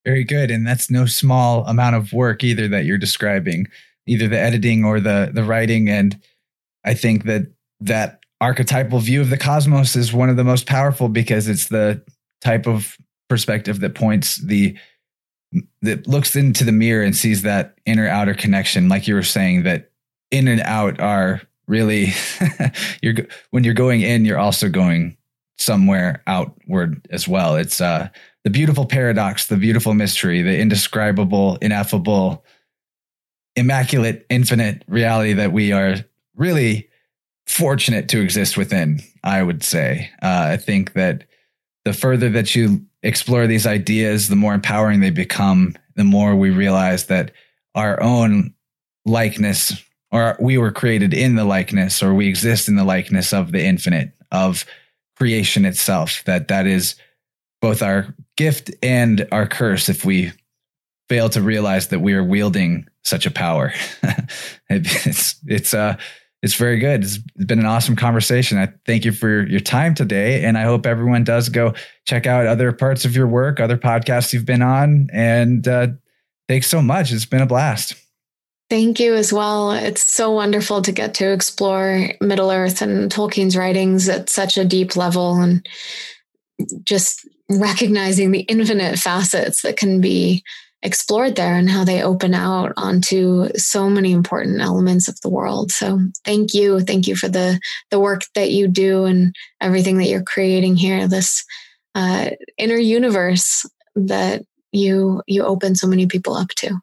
Very good. And that's no small amount of work either that you're describing, either the editing or the the writing. And I think that that archetypal view of the cosmos is one of the most powerful, because it's the type of perspective that points the, that looks into the mirror and sees that inner outer connection. Like you were saying, that in and out are really, you're when you're going in, you're also going somewhere outward as well. It's, uh, the beautiful paradox, the beautiful mystery, the indescribable, ineffable, immaculate, infinite reality that we are really fortunate to exist within, I would say. Uh, I think that the further that you explore these ideas, the more empowering they become, the more we realize that our own likeness, or we were created in the likeness, or we exist in the likeness of the infinite, of creation itself, that that is both our gift and our curse if we fail to realize that we are wielding such a power. It's, it's, uh, it's very good. It's been an awesome conversation. I thank you for your time today. And I hope everyone does go check out other parts of your work, other podcasts you've been on, and uh, thanks so much. It's been a blast. Thank you as well. It's so wonderful to get to explore Middle Earth and Tolkien's writings at such a deep level, and just recognizing the infinite facets that can be explored there and how they open out onto so many important elements of the world. So thank you. Thank you for the, the work that you do and everything that you're creating here, this uh, inner universe that you, you open so many people up to.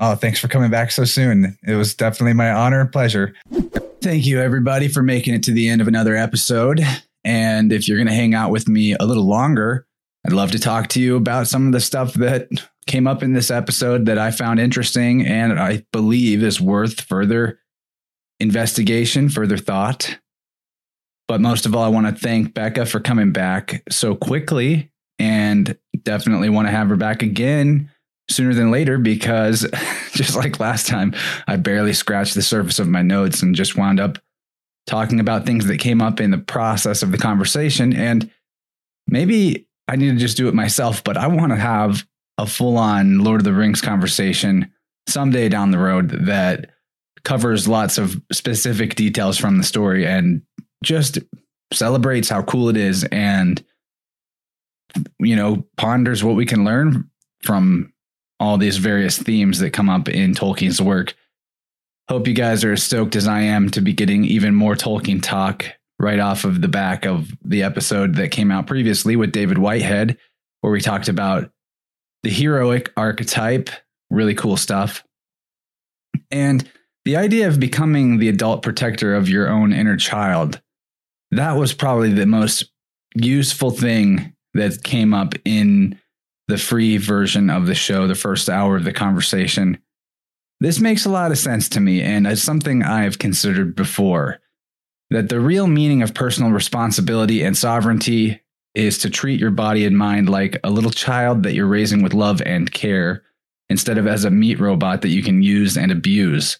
Oh, thanks for coming back so soon. It was definitely my honor and pleasure. Thank you, everybody, for making it to the end of another episode. And if you're going to hang out with me a little longer, I'd love to talk to you about some of the stuff that came up in this episode that I found interesting and I believe is worth further investigation, further thought. But most of all, I want to thank Becca for coming back so quickly, and definitely want to have her back again sooner than later, because just like last time, I barely scratched the surface of my notes and just wound up talking about things that came up in the process of the conversation. And maybe I need to just do it myself, but I want to have a full-on Lord of the Rings conversation someday down the road that covers lots of specific details from the story and just celebrates how cool it is, and, you know, ponders what we can learn from all these various themes that come up in Tolkien's work. Hope you guys are as stoked as I am to be getting even more Tolkien talk right off of the back of the episode that came out previously with David Whitehead, where we talked about the heroic archetype, really cool stuff. And the idea of becoming the adult protector of your own inner child, that was probably the most useful thing that came up in the free version of the show, the first hour of the conversation. This makes a lot of sense to me, and it's something I've considered before, that the real meaning of personal responsibility and sovereignty is to treat your body and mind like a little child that you're raising with love and care, instead of as a meat robot that you can use and abuse.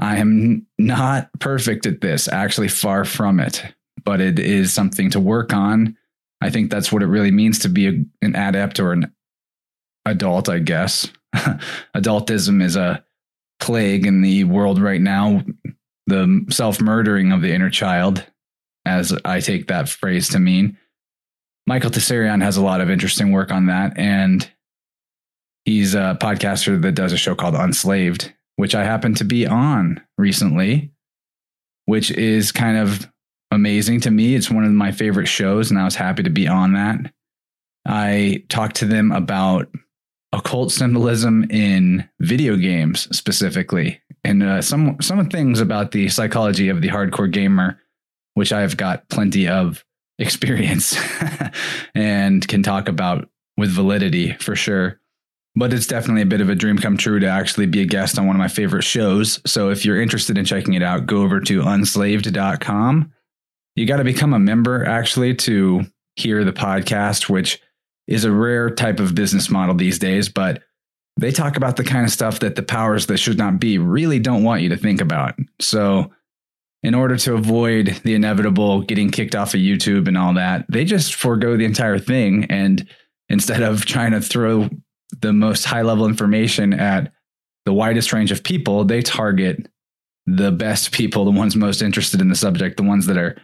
I am not perfect at this, actually far from it, but it is something to work on. I think that's what it really means to be a, an adept or an adult, I guess. Adultism is a plague in the world right now. The self-murdering of the inner child, as I take that phrase to mean. Michael Tsarion has a lot of interesting work on that, and he's a podcaster that does a show called Unslaved, which I happen to be on recently, which is kind of amazing to me. It's one of my favorite shows, and I was happy to be on that. I talked to them about occult symbolism in video games specifically, and uh, some some things about the psychology of the hardcore gamer, which I've got plenty of experience and can talk about with validity for sure. But it's definitely a bit of a dream come true to actually be a guest on one of my favorite shows. So if you're interested in checking it out, go over to unslaved dot com. You got to become a member, actually, to hear the podcast, which is a rare type of business model these days, but they talk about the kind of stuff that the powers that should not be really don't want you to think about. So in order to avoid the inevitable getting kicked off of YouTube and all that, they just forego the entire thing. And instead of trying to throw the most high-level information at the widest range of people, they target the best people, the ones most interested in the subject, the ones that are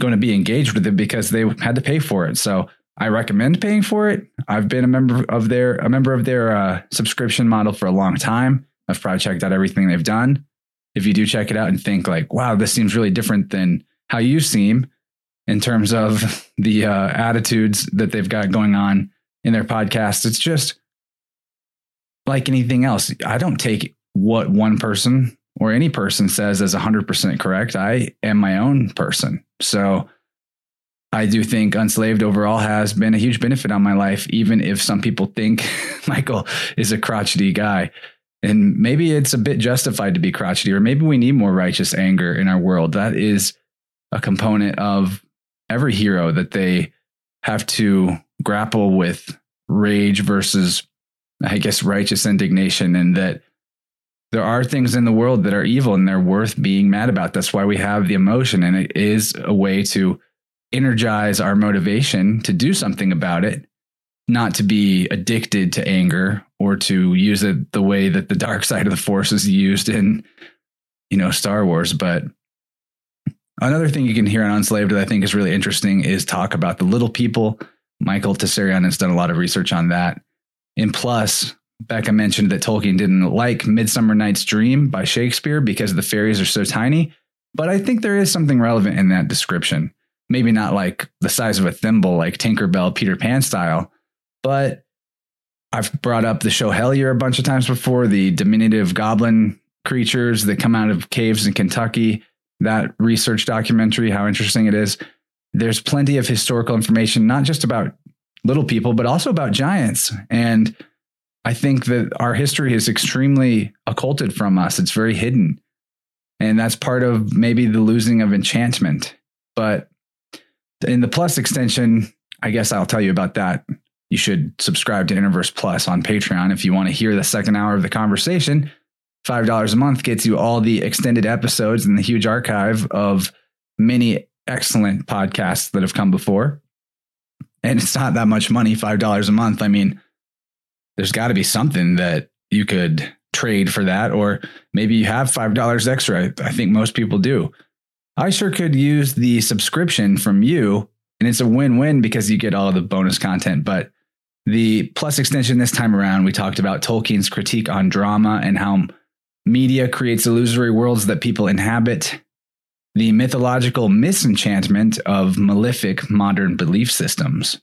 going to be engaged with it because they had to pay for it. So I recommend paying for it. I've been a member of their a member of their uh, subscription model for a long time. I've probably checked out everything they've done. If you do check it out and think like, wow, this seems really different than how you seem in terms of the uh, attitudes that they've got going on in their podcast, it's just like anything else. I don't take what one person or any person says is one hundred percent correct. I am my own person. So I do think Unslaved overall has been a huge benefit on my life, even if some people think Michael is a crotchety guy. And maybe it's a bit justified to be crotchety, or maybe we need more righteous anger in our world. That is a component of every hero, that they have to grapple with rage versus, I guess, righteous indignation, and that there are things in the world that are evil and they're worth being mad about. That's why we have the emotion, and it is a way to energize our motivation to do something about it, not to be addicted to anger or to use it the way that the dark side of the force is used in, you know, Star Wars. But another thing you can hear on Unslaved that I think is really interesting is talk about the little people. Michael Tsarion has done a lot of research on that. And plus, Becca mentioned that Tolkien didn't like Midsummer Night's Dream by Shakespeare because the fairies are so tiny. But I think there is something relevant in that description. Maybe not like the size of a thimble, like Tinkerbell, Peter Pan style, but I've brought up the Shohellier a bunch of times before, the diminutive goblin creatures that come out of caves in Kentucky, that research documentary, how interesting it is. There's plenty of historical information, not just about little people, but also about giants. And I think that our history is extremely occulted from us. It's very hidden. And that's part of maybe the losing of enchantment. But in the Plus extension, I guess I'll tell you about that. You should subscribe to Innerverse Plus on Patreon if you want to hear the second hour of the conversation. five dollars a month gets you all the extended episodes and the huge archive of many excellent podcasts that have come before. And it's not that much money, five dollars a month. I mean, there's got to be something that you could trade for that, or maybe you have five dollars extra. I think most people do. I sure could use the subscription from you, and it's a win-win because you get all the bonus content. But the Plus extension this time around, we talked about Tolkien's critique on drama and how media creates illusory worlds that people inhabit, the mythological misenchantment of malefic modern belief systems,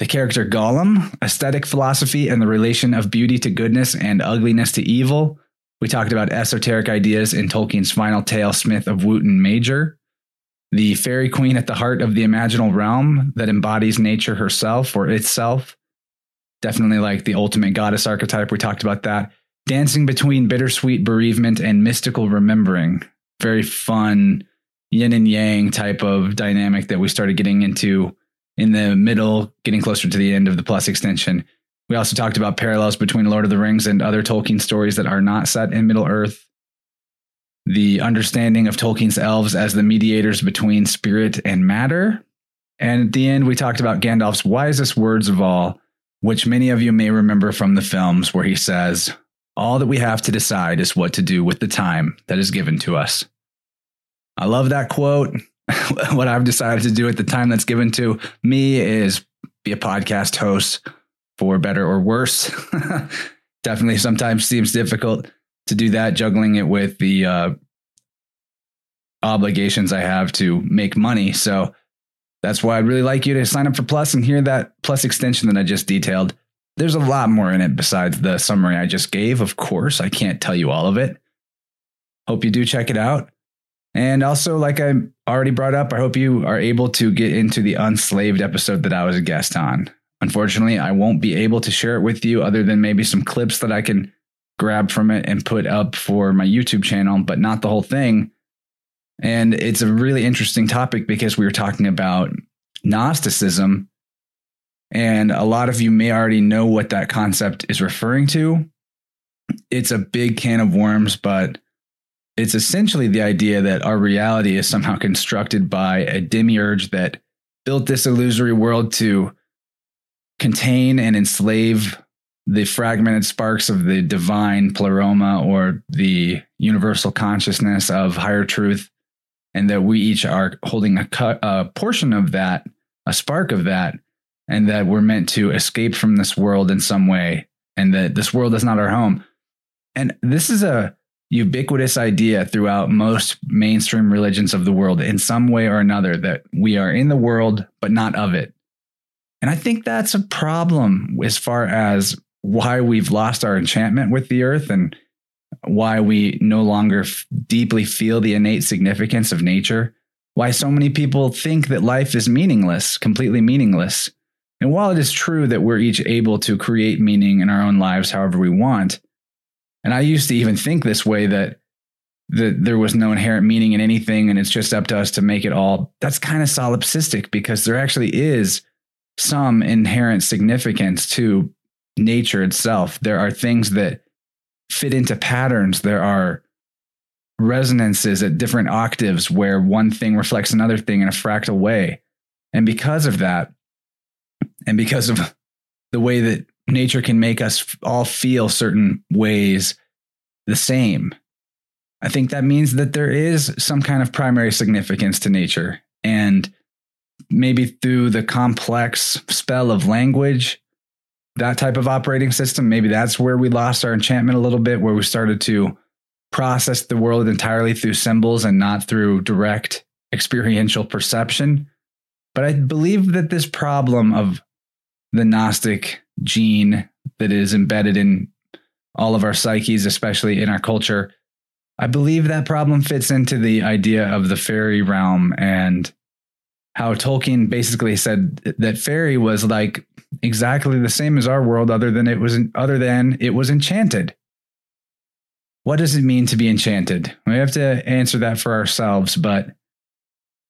the character Gollum, aesthetic philosophy, and the relation of beauty to goodness and ugliness to evil. We talked about esoteric ideas in Tolkien's final tale, Smith of Wootton Major, the fairy queen at the heart of the imaginal realm that embodies nature herself or itself. Definitely like the ultimate goddess archetype. We talked about that. Dancing between bittersweet bereavement and mystical remembering. Very fun yin and yang type of dynamic that we started getting into in the middle, getting closer to the end of the Plus extension. We also talked about parallels between Lord of the Rings and other Tolkien stories that are not set in Middle-earth. The understanding of Tolkien's elves as the mediators between spirit and matter. And at the end, we talked about Gandalf's wisest words of all, which many of you may remember from the films, where he says, "All that we have to decide is what to do with the time that is given to us." I love that quote. What I've decided to do at the time that's given to me is be a podcast host, for better or worse. Definitely sometimes seems difficult to do that, juggling it with the uh, obligations I have to make money. So that's why I'd really like you to sign up for Plus and hear that Plus extension that I just detailed. There's a lot more in it besides the summary I just gave. Of course, I can't tell you all of it. Hope you do check it out. And also, like I already brought up, I hope you are able to get into the Unslaved episode that I was a guest on. Unfortunately, I won't be able to share it with you other than maybe some clips that I can grab from it and put up for my YouTube channel, but not the whole thing. And it's a really interesting topic because we were talking about Gnosticism. And a lot of you may already know what that concept is referring to. It's a big can of worms, but it's essentially the idea that our reality is somehow constructed by a demiurge that built this illusory world to contain and enslave the fragmented sparks of the divine pleroma, or the universal consciousness of higher truth, and that we each are holding a, cu- a portion of that, a spark of that, and that we're meant to escape from this world in some way, and that this world is not our home. And this is a ubiquitous idea throughout most mainstream religions of the world in some way or another, that we are in the world, but not of it. And I think that's a problem as far as why we've lost our enchantment with the earth. And why we no longer f- deeply feel the innate significance of nature, why so many people think that life is meaningless, completely meaningless. And while it is true that we're each able to create meaning in our own lives however we want, and I used to even think this way, that that there was no inherent meaning in anything and it's just up to us to make it all, that's kind of solipsistic, because there actually is some inherent significance to nature itself. There are things that fit into patterns. There are resonances at different octaves where one thing reflects another thing in a fractal way. And because of that, and because of the way that nature can make us all feel certain ways the same, I think that means that there is some kind of primary significance to nature. And maybe through the complex spell of language, that type of operating system, maybe that's where we lost our enchantment a little bit, where we started to process the world entirely through symbols and not through direct experiential perception. But I believe that this problem of the Gnostic gene that is embedded in all of our psyches, especially in our culture, I believe that problem fits into the idea of the fairy realm and how Tolkien basically said that fairy was like exactly the same as our world, other than it was other than it was enchanted. What does it mean to be enchanted? We have to answer that for ourselves. But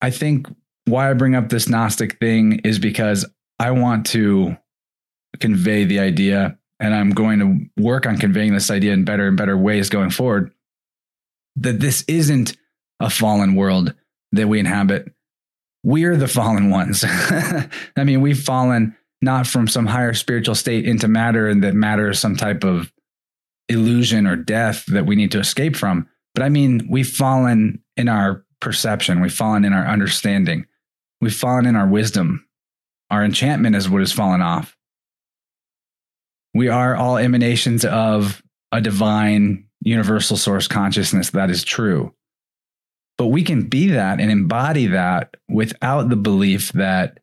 I think why I bring up this Gnostic thing is because I want to convey the idea, and I'm going to work on conveying this idea in better and better ways going forward, that this isn't a fallen world that we inhabit. We're the fallen ones. I mean, we've fallen not from some higher spiritual state into matter, and that matter is some type of illusion or death that we need to escape from. But I mean, we've fallen in our perception. We've fallen in our understanding. We've fallen in our wisdom. Our enchantment is what has fallen off. We are all emanations of a divine, universal source consciousness. That is true. But we can be that and embody that without the belief that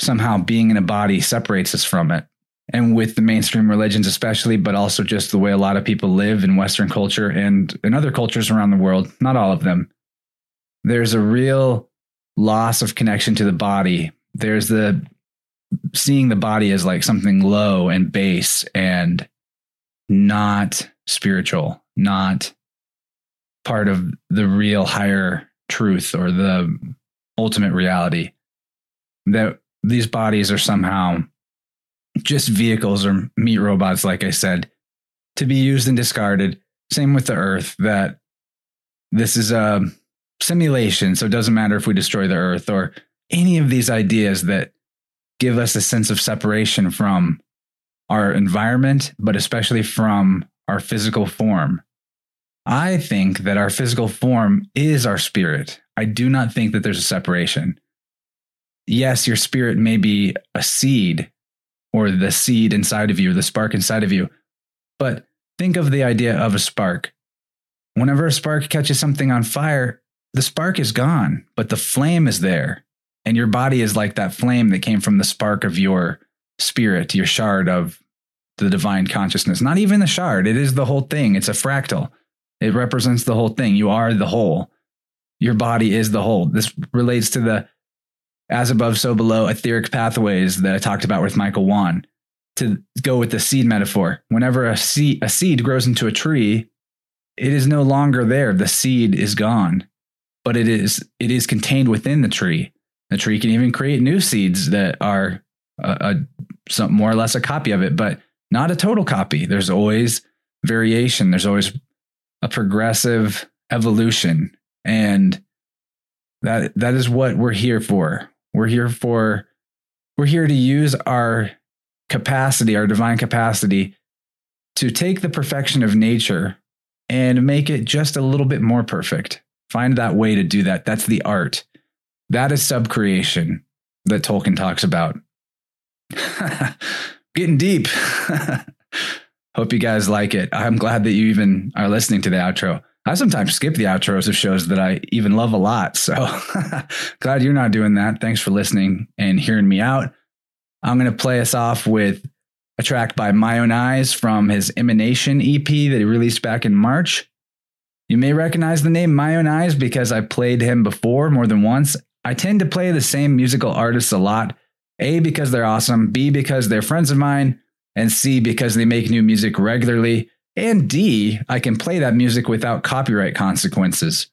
somehow being in a body separates us from it. And with the mainstream religions especially, but also just the way a lot of people live in Western culture and in other cultures around the world, not all of them, there's a real loss of connection to the body. There's the seeing the body as like something low and base and not spiritual, not part of the real higher truth or the ultimate reality, that these bodies are somehow just vehicles or meat robots, like I said, to be used and discarded. Same with the earth, that this is a simulation, so it doesn't matter if we destroy the earth, or any of these ideas that give us a sense of separation from our environment, but especially from our physical form. I think that our physical form is our spirit. I do not think that there's a separation. Yes, your spirit may be a seed, or the seed inside of you, the spark inside of you. But think of the idea of a spark. Whenever a spark catches something on fire, the spark is gone, but the flame is there. And your body is like that flame that came from the spark of your spirit, your shard of the divine consciousness. Not even the shard. It is the whole thing. It's a fractal. It represents the whole thing. You are the whole. Your body is the whole. This relates to the as above, so below etheric pathways that I talked about with Michael Wan. To go with the seed metaphor, whenever a seed, a seed grows into a tree, it is no longer there. The seed is gone, but it is it is contained within the tree. The tree can even create new seeds that are a, a some more or less a copy of it, but not a total copy. There's always variation. There's always a progressive evolution, and that that is what we're here for. We're here for, we're here to use our capacity, our divine capacity, to take the perfection of nature and make it just a little bit more perfect. Find that way to do that. That's the art. That is subcreation that Tolkien talks about. Getting deep. Hope you guys like it. I'm glad that you even are listening to the outro. I sometimes skip the outros of shows that I even love a lot. So glad you're not doing that. Thanks for listening and hearing me out. I'm going to play us off with a track by My Own Eyes from his Emanation E P that he released back in March. You may recognize the name My Own Eyes because I played him before more than once. I tend to play the same musical artists a lot, A, because they're awesome, B, because they're friends of mine, and C, because they make new music regularly, and D, I can play that music without copyright consequences.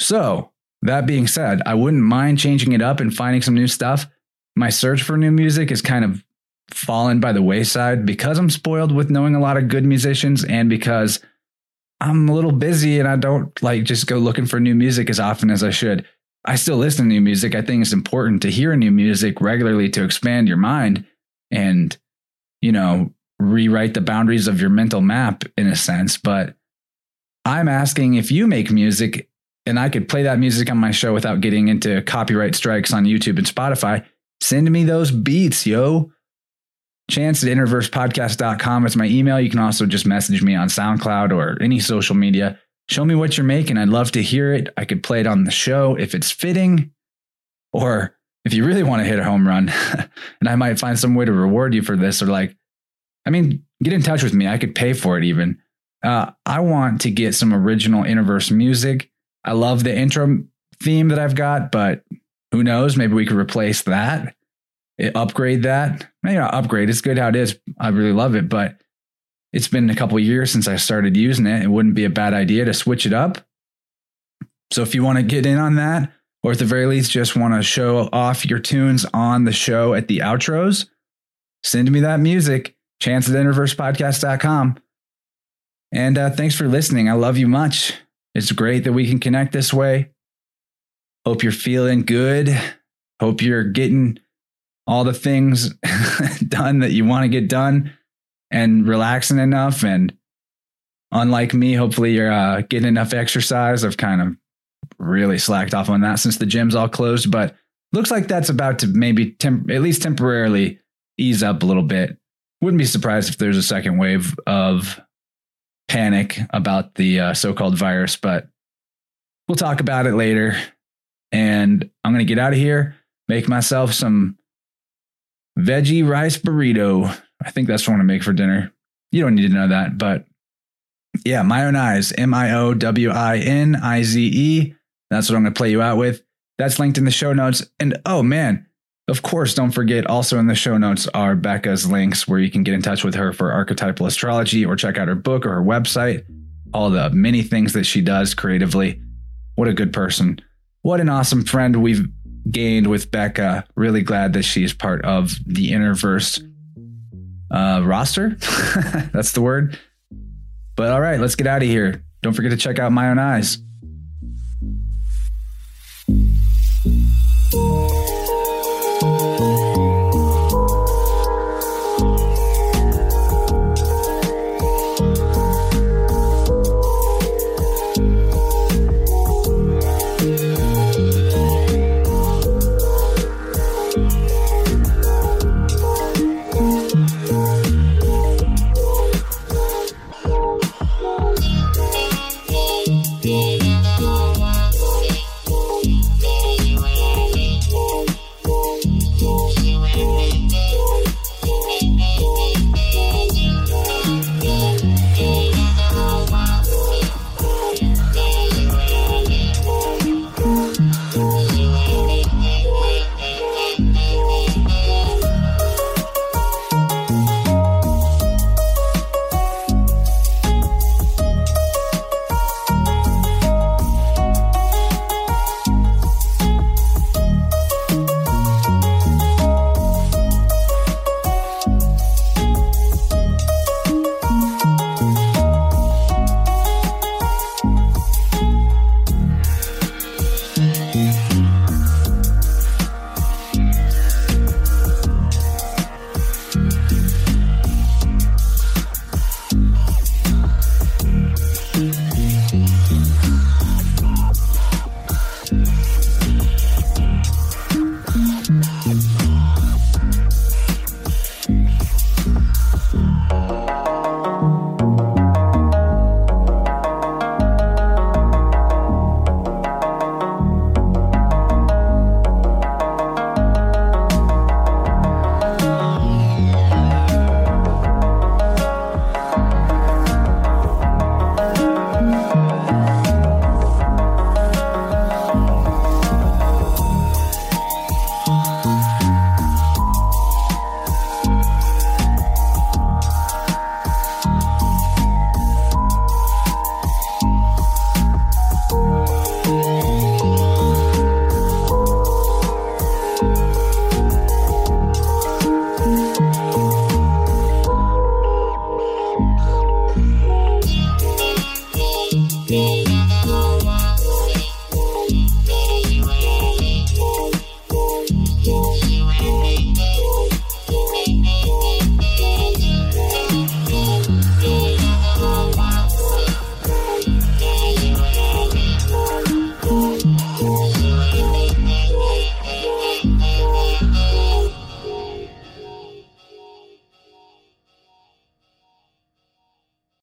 So, that being said, I wouldn't mind changing it up and finding some new stuff. My search for new music is kind of fallen by the wayside because I'm spoiled with knowing a lot of good musicians and because I'm a little busy and I don't like just go looking for new music as often as I should. I still listen to new music. I think it's important to hear new music regularly to expand your mind and, you know, rewrite the boundaries of your mental map in a sense. But I'm asking if you make music and I could play that music on my show without getting into copyright strikes on YouTube and Spotify, send me those beats, yo. Chance at innerverse podcast dot com is my email. You can also just message me on SoundCloud or any social media. Show me what you're making. I'd love to hear it. I could play it on the show if it's fitting, or if you really want to hit a home run and I might find some way to reward you for this, or like, I mean, get in touch with me. I could pay for it even. Uh, I want to get some original Innerverse music. I love the intro theme that I've got, but who knows? Maybe we could replace that. It, upgrade that. Maybe not upgrade. It's good how it is. I really love it, but it's been a couple of years since I started using it. It wouldn't be a bad idea to switch it up. So if you want to get in on that, or at the very least, just want to show off your tunes on the show at the outros, send me that music, chance at innerverse podcast dot com. And uh, thanks for listening. I love you much. It's great that we can connect this way. Hope you're feeling good. Hope you're getting all the things done that you want to get done and relaxing enough. And unlike me, hopefully you're uh, getting enough exercise. I've kind of really slacked off on that since the gym's all closed, but looks like that's about to maybe temp- at least temporarily ease up a little bit. Wouldn't be surprised if there's a second wave of panic about the uh, so-called virus, but we'll talk about it later. And I'm going to get out of here, make myself some veggie rice burrito. I think that's what I'm going to make for dinner. You don't need to know that, but yeah, My Own Eyes, M I O W I N I Z E. That's what I'm going to play you out with. That's linked in the show notes. And oh man, of course, don't forget, also in the show notes are Becca's links where you can get in touch with her for archetypal astrology or check out her book or her website, all the many things that she does creatively. What a good person. What an awesome friend we've gained with Becca. Really glad that she's part of the Innerverse uh, roster. That's the word. But all right, let's get out of here. Don't forget to check out My Own Eyes.